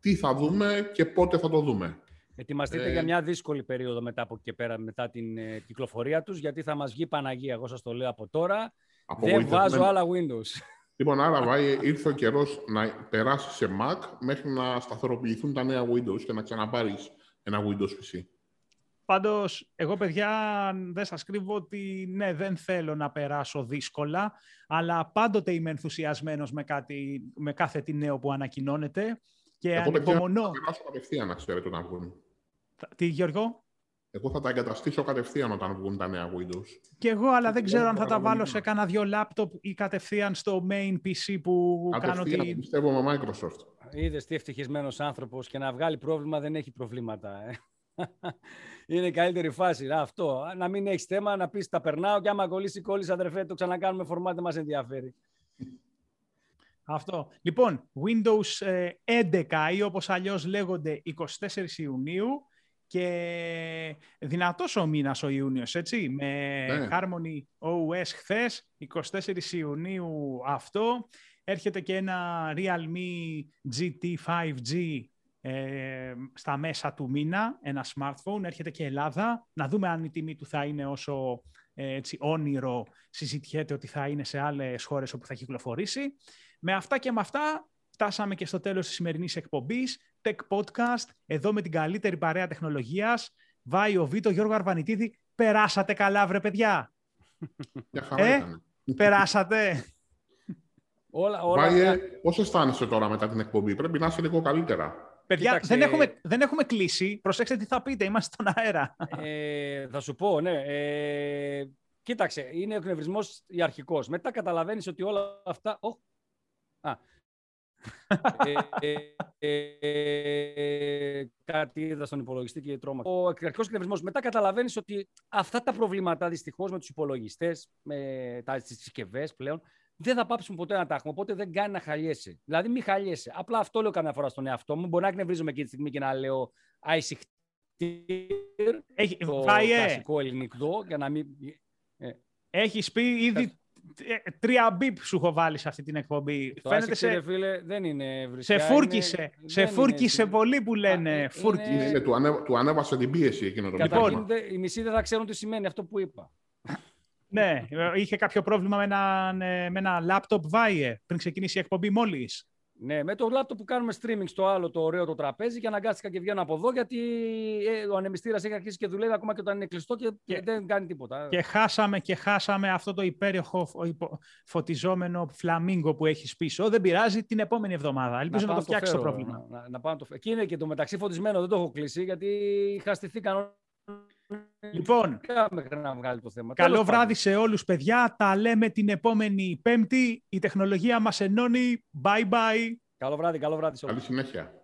τι θα δούμε και πότε θα το δούμε. Ετοιμαστείτε ε... για μια δύσκολη περίοδο μετά από και πέρα, μετά την ε, κυκλοφορία τους, γιατί θα μας βγει Παναγία, εγώ σας το λέω από τώρα. Από δεν βάζω άλλα Windows. Λοιπόν, άρα βάει, ήρθε ο καιρός να περάσει σε Mac μέχρι να σταθεροποιηθούν τα νέα Windows και να ξαναπάρεις ένα Windows πι σι. Πάντως, εγώ παιδιά δεν σας κρύβω ότι ναι, δεν θέλω να περάσω δύσκολα, αλλά πάντοτε είμαι ενθουσιασμένος με, κάτι, με κάθε τι νέο που ανακοινώνεται. Και εγώ ανυπομονώ... θα περάσω κατευθείαν, ξέρετε, όταν βγουν. Τι, Γιώργο? Εγώ θα τα εγκαταστήσω κατευθείαν όταν βγουν τα νέα Windows. Και εγώ, αλλά δεν ξέρω αν θα τα βάλω σε κανένα δυο λάπτοπ ή κατευθείαν στο main πι σι που κάνω την... Κατευθείαν, πιστεύω, με Microsoft. Είδες τι ευτυχισμένος άνθρωπος, και να βγάλει πρόβλημα δεν έχει προβλήματα. Ε. Είναι η καλύτερη φάση. Αυτό. Να μην έχεις θέμα, να πεις τα περνάω και άμα κολλήσει, κολλήσει, αδερφέ, το ξανακάνουμε φορμάτι, δεν μας ενδιαφέρει. Αυτό. Λοιπόν, Windows έντεκα ή όπως αλλιώς λέγονται εικοστή τέταρτη Ιουνίου και δυνατός ο μήνας ο Ιούνιος, έτσι, με ναι. Harmony ο ες χθες, εικοστή τέταρτη Ιουνίου αυτό. Έρχεται και ένα Realme τζι τι φάιβ τζι ε, στα μέσα του μήνα, ένα smartphone, έρχεται και Ελλάδα. Να δούμε αν η τιμή του θα είναι όσο έτσι, όνειρο συζητιέται ότι θα είναι σε άλλες χώρες όπου θα κυκλοφορήσει. Με αυτά και με αυτά, φτάσαμε και στο τέλος της σημερινής εκπομπής. Tech Podcast, εδώ με την καλύτερη παρέα τεχνολογίας. Βάιο, Βίτο, Γιώργο Αρβανιτίδη. Περάσατε καλά, βρε παιδιά. ε, περάσατε. όλα, όλα... Βάιε, πώς αισθάνεσαι τώρα μετά την εκπομπή? Πρέπει να είσαι λίγο καλύτερα. Παιδιά, κοίταξε, δεν, έχουμε, δεν έχουμε κλείσει. Προσέξτε τι θα πείτε, είμαστε στον αέρα. Ε, θα σου πω, ναι. Ε, κοίταξε, είναι ο εκνευρισμός ιαρχικός. Μετά καταλαβαίνεις ότι όλα αυτά... Ο, α, ε, ε, ε, κάτι είδα στον υπολογιστή και τρώμα. Ο αρχικός εκνευρισμός. Μετά καταλαβαίνεις ότι αυτά τα προβλήματα, δυστυχώς, με τους υπολογιστές, με τις συσκευές πλέον, δεν θα πάψουμε ποτέ να τα έχουμε. Οπότε δεν κάνει να χαλιέσαι. Δηλαδή, μην χαλιέσαι. Απλά αυτό λέω καμιά φορά στον εαυτό μου. Μπορεί να εκνευρίζομαι εκείνη τη στιγμή και να λέω «Άισιχτήρ», το κλασικό ελληνικό, για να μην... Έχεις πει ήδη τρία μπιπ σου έχω βάλει σε αυτή την εκπομπή. Το άισιχτήρ, φίλε, δεν είναι βρισκά. Σε φούρκισε. Σε φούρκισε πολύ που λένε. Φούρκισε. Του ανέβασε την πίεση εκείνο το λοιπόν. Οι μισοί δεν θα ξέρουν τι σημαίνει αυτό που είπα. Ναι, είχε κάποιο πρόβλημα με ένα, με ένα λάπτοπ, Βάιε, πριν ξεκινήσει η εκπομπή μόλις. Ναι, με το λάπτοπ που κάνουμε streaming στο άλλο το ωραίο το τραπέζι και αναγκάστηκα και βγαίνω από εδώ γιατί ε, ο ανεμιστήρας έχει αρχίσει και δουλεύει ακόμα και όταν είναι κλειστό και, και δεν κάνει τίποτα. Και χάσαμε, και χάσαμε αυτό το υπέροχο φωτιζόμενο φλαμίγκο που έχεις πίσω. Δεν πειράζει, την επόμενη εβδομάδα. Ελπίζω να, να το φτιάξει το πρόβλημα. Να, να, να πάω το... Εκεί είναι και το μεταξύ φωτισμένο, δεν το έχω κλείσει γιατί είχα στηθεί κανόνα. Λοιπόν, το θέμα. Καλό βράδυ σε όλους, παιδιά. Τα λέμε την επόμενη Πέμπτη. Η τεχνολογία μας ενώνει. Bye bye. Καλό βράδυ, καλό βράδυ σε όλους. Καλή συνέχεια.